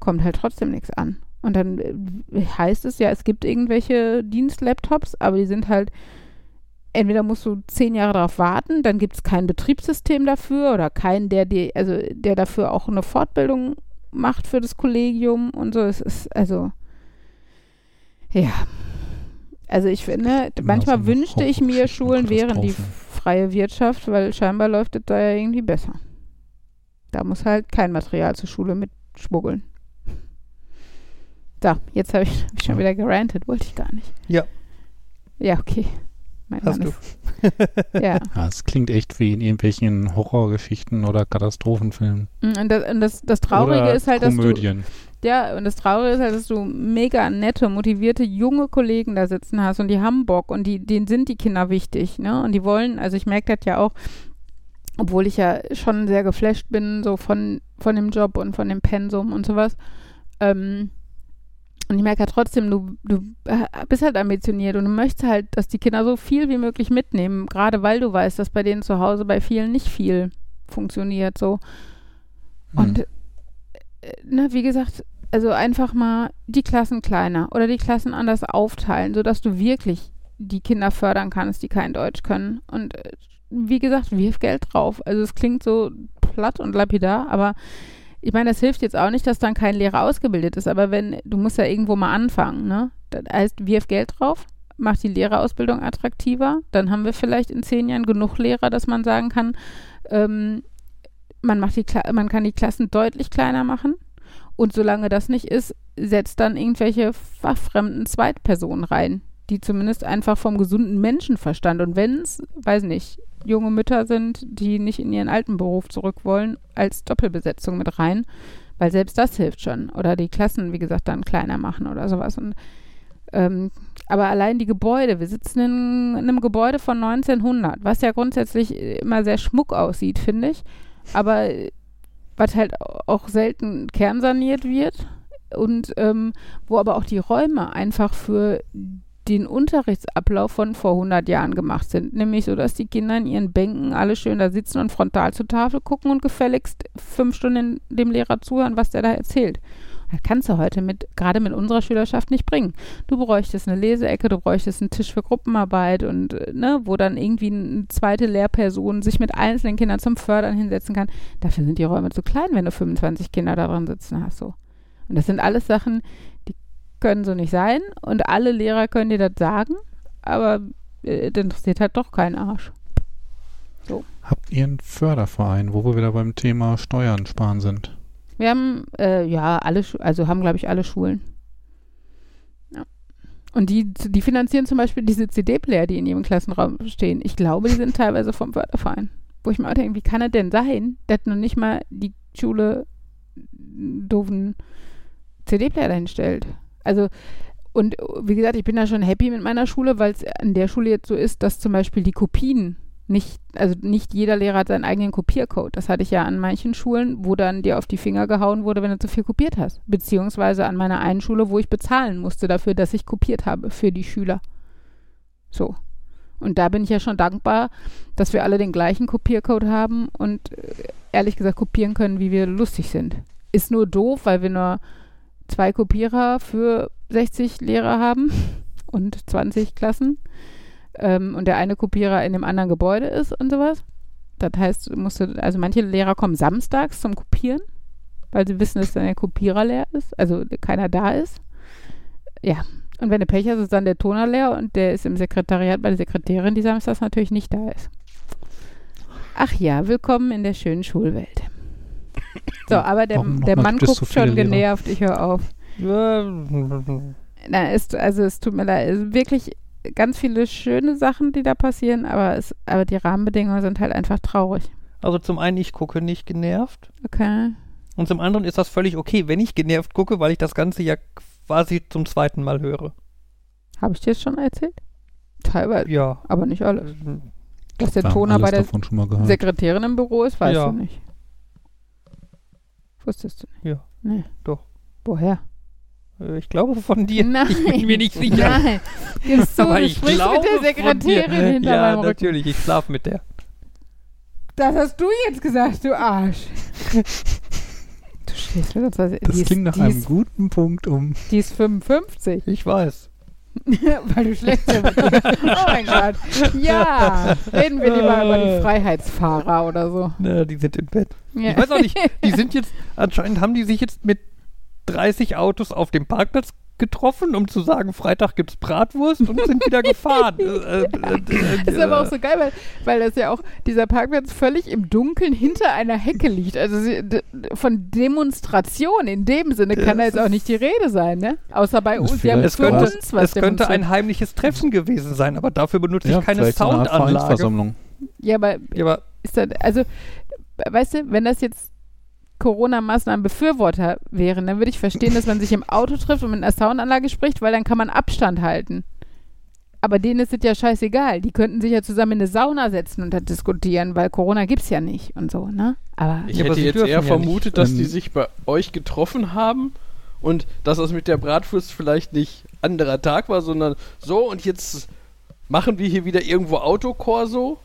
kommt halt trotzdem nichts an. Und dann heißt es ja, es gibt irgendwelche Dienstlaptops, aber die sind halt, entweder musst du 10 Jahre darauf warten, dann gibt es kein Betriebssystem dafür oder keinen, der dafür auch eine Fortbildung macht für das Kollegium und so. Es ist, Also ich finde, manchmal wünschte ich mir, Schulen wären die freie Wirtschaft, weil scheinbar läuft es da ja irgendwie besser. Da muss halt kein Material zur Schule mitschmuggeln. So, jetzt habe ich schon wieder gerantet. Wollte ich gar nicht. Ja. Ja, okay. Mein Mann ist, ja. Es klingt echt wie in irgendwelchen Horrorgeschichten oder Katastrophenfilmen. Und das Traurige oder ist halt, dass Komödien. Das Traurige ist halt, dass du mega nette, motivierte, junge Kollegen da sitzen hast und die haben Bock und denen sind die Kinder wichtig, ne? Und die wollen, also ich merke das ja auch, obwohl ich ja schon sehr geflasht bin, so von dem Job und von dem Pensum und sowas, und ich merke halt trotzdem, du bist halt ambitioniert und du möchtest halt, dass die Kinder so viel wie möglich mitnehmen, gerade weil du weißt, dass bei denen zu Hause bei vielen nicht viel funktioniert, so. Und wie gesagt, also einfach mal die Klassen kleiner oder die Klassen anders aufteilen, sodass du wirklich die Kinder fördern kannst, die kein Deutsch können. Und wie gesagt, wirf Geld drauf. Also es klingt so platt und lapidar, aber ich meine, das hilft jetzt auch nicht, dass dann kein Lehrer ausgebildet ist, aber du musst ja irgendwo mal anfangen, ne? Das heißt, wirf Geld drauf, mach die Lehrerausbildung attraktiver, dann haben wir vielleicht in 10 Jahren genug Lehrer, dass man sagen kann, man kann die Klassen deutlich kleiner machen und solange das nicht ist, setzt dann irgendwelche fachfremden Zweitpersonen rein, die zumindest einfach vom gesunden Menschenverstand und wenn es, weiß nicht, junge Mütter sind, die nicht in ihren alten Beruf zurück wollen, als Doppelbesetzung mit rein, weil selbst das hilft schon. Oder die Klassen, wie gesagt, dann kleiner machen oder sowas. Und, aber allein die Gebäude, wir sitzen in einem Gebäude von 1900, was ja grundsätzlich immer sehr schmuck aussieht, finde ich, aber was halt auch selten kernsaniert wird und wo aber auch die Räume einfach für den Unterrichtsablauf von vor 100 Jahren gemacht sind. Nämlich so, dass die Kinder in ihren Bänken alle schön da sitzen und frontal zur Tafel gucken und gefälligst 5 Stunden dem Lehrer zuhören, was der da erzählt. Das kannst du heute gerade mit unserer Schülerschaft nicht bringen. Du bräuchtest eine Leseecke, du bräuchtest einen Tisch für Gruppenarbeit und wo dann irgendwie eine zweite Lehrperson sich mit einzelnen Kindern zum Fördern hinsetzen kann. Dafür sind die Räume zu klein, wenn du 25 Kinder da drin sitzen hast. So. Und das sind alles Sachen, die können so nicht sein und alle Lehrer können dir das sagen, aber das interessiert halt doch keinen Arsch. So. Habt ihr einen Förderverein, wo wir wieder beim Thema Steuern sparen sind? Wir haben, glaube ich, alle Schulen. Ja. Und die finanzieren zum Beispiel diese CD-Player, die in jedem Klassenraum stehen. Ich glaube, die sind teilweise vom Förderverein. Wo ich mir auch denke, wie kann er denn sein, dass noch nicht mal die Schule doofen CD-Player dahinstellt? Also, und wie gesagt, ich bin da schon happy mit meiner Schule, weil es an der Schule jetzt so ist, dass zum Beispiel die Kopien nicht jeder Lehrer hat seinen eigenen Kopiercode. Das hatte ich ja an manchen Schulen, wo dann dir auf die Finger gehauen wurde, wenn du zu viel kopiert hast. Beziehungsweise an meiner einen Schule, wo ich bezahlen musste dafür, dass ich kopiert habe für die Schüler. So. Und da bin ich ja schon dankbar, dass wir alle den gleichen Kopiercode haben und ehrlich gesagt kopieren können, wie wir lustig sind. Ist nur doof, weil wir nur 2 Kopierer für 60 Lehrer haben und 20 Klassen und der eine Kopierer in dem anderen Gebäude ist und sowas. Das heißt, manche Lehrer kommen samstags zum Kopieren, weil sie wissen, dass dann der Kopierer leer ist, also keiner da ist. Ja, und wenn du Pech hast, ist dann der Toner leer und der ist im Sekretariat bei der Sekretärin, die samstags natürlich nicht da ist. Ach ja, willkommen in der schönen Schulwelt. So, aber der Mann guckt schon genervt, ich höre auf. Na, es tut mir leid, es wirklich ganz viele schöne Sachen, die da passieren, aber die Rahmenbedingungen sind halt einfach traurig. Also zum einen, ich gucke nicht genervt. Okay. Und zum anderen ist das völlig okay, wenn ich genervt gucke, weil ich das Ganze ja quasi zum zweiten Mal höre. Habe ich dir das schon erzählt? Teilweise. Ja. Aber nicht alles. Dass der Toner bei der Sekretärin im Büro ist, weißt du nicht. Wusstest du nicht? Ja. Nee. Doch. Woher? Ich glaube von dir. Nein. Ich bin mir nicht sicher. Nein. Gibst du, du sprichst mit der Sekretärin hinter meinem Rücken. Ja, natürlich. Ich schlafe mit der. Das hast du jetzt gesagt, du Arsch. Du schläfst mit uns. Also das klingt nach einem guten Punkt um... Die ist 55. Ich weiß. Weil du schläfst ja mit dir. Oh mein Gott. Ja. Reden wir lieber über die Freiheitsfahrer oder so. Na, die sind im Bett. Ja. Ich weiß auch nicht. Die sind jetzt... Anscheinend haben die sich jetzt mit 30 Autos auf dem Parkplatz getroffen, um zu sagen, Freitag gibt's Bratwurst, und sind wieder gefahren. Das ist aber auch so geil, weil das ja auch, dieser Parkplatz völlig im Dunkeln hinter einer Hecke liegt. Also von Demonstration in dem Sinne kann da jetzt auch nicht die Rede sein, ne? Außer bei uns. Die haben uns was es könnte ein heimliches Treffen gewesen sein, aber dafür benutze ich keine Soundanlage. Ja, aber ist das, also, weißt du, wenn das jetzt Corona-Maßnahmen-Befürworter wären, dann würde ich verstehen, dass man sich im Auto trifft und mit einer Soundanlage spricht, weil dann kann man Abstand halten. Aber denen ist es ja scheißegal. Die könnten sich ja zusammen in eine Sauna setzen und da diskutieren, weil Corona gibt's ja nicht und so, ne? Aber ich hätte jetzt eher vermutet, dass die sich bei euch getroffen haben und dass das mit der Bratwurst vielleicht nicht anderer Tag war, sondern so, und jetzt machen wir hier wieder irgendwo Autokorso.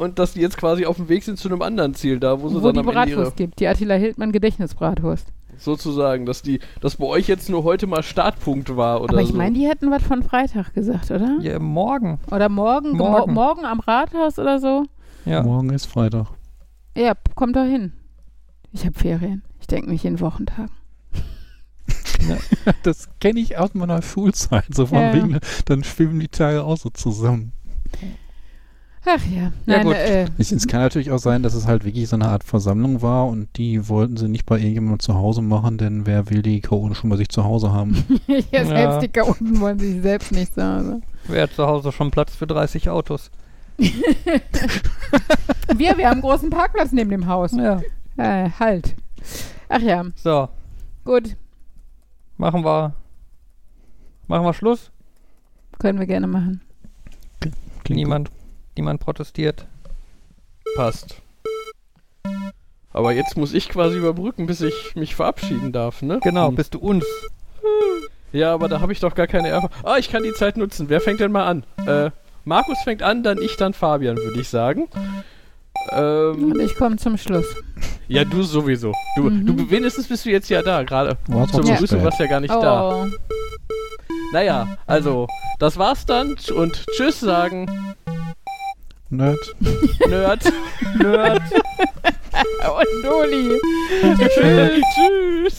Und dass die jetzt quasi auf dem Weg sind zu einem anderen Ziel, da wo sie dann am Ende die Bratwurst gibt, die Attila Hildmann Gedächtnisbratwurst. Sozusagen, dass das bei euch jetzt nur heute mal Startpunkt war oder so. Aber ich meine, die hätten was von Freitag gesagt, oder? Ja, morgen. Oder morgen am Rathaus oder so. Ja. Morgen ist Freitag. Ja, kommt doch hin. Ich habe Ferien. Ich denke mich in Wochentagen. Ja, das kenne ich aus meiner Schulzeit. So von wegen, dann schwimmen die Tage auch so zusammen. Ach ja. Nein, gut. Es kann natürlich auch sein, dass es halt wirklich so eine Art Versammlung war und die wollten sie nicht bei irgendjemandem zu Hause machen, denn wer will die Chaoten schon bei sich zu Hause haben? Ja, selbst die Chaoten wollen sich selbst nicht zu Hause. Wer hat zu Hause schon Platz für 30 Autos? Wir haben einen großen Parkplatz neben dem Haus. Ja. Halt. Ach ja. So. Gut. Machen wir Schluss? Können wir gerne machen. Klingt niemand. Gut. Niemand protestiert. Passt. Aber jetzt muss ich quasi überbrücken, bis ich mich verabschieden darf, ne? Genau, bist du uns. Ja, aber da habe ich doch gar keine Erfahrung. Ah, ich kann die Zeit nutzen. Wer fängt denn mal an? Markus fängt an, dann ich, dann Fabian, würde ich sagen. Und ich komme zum Schluss. Ja, du sowieso. Du wenigstens bist du jetzt ja da, gerade. Zur Begrüßung warst du ja gar nicht da. Naja, also, das war's dann und tschüss sagen. Nerd. Und Noli. Tschüss.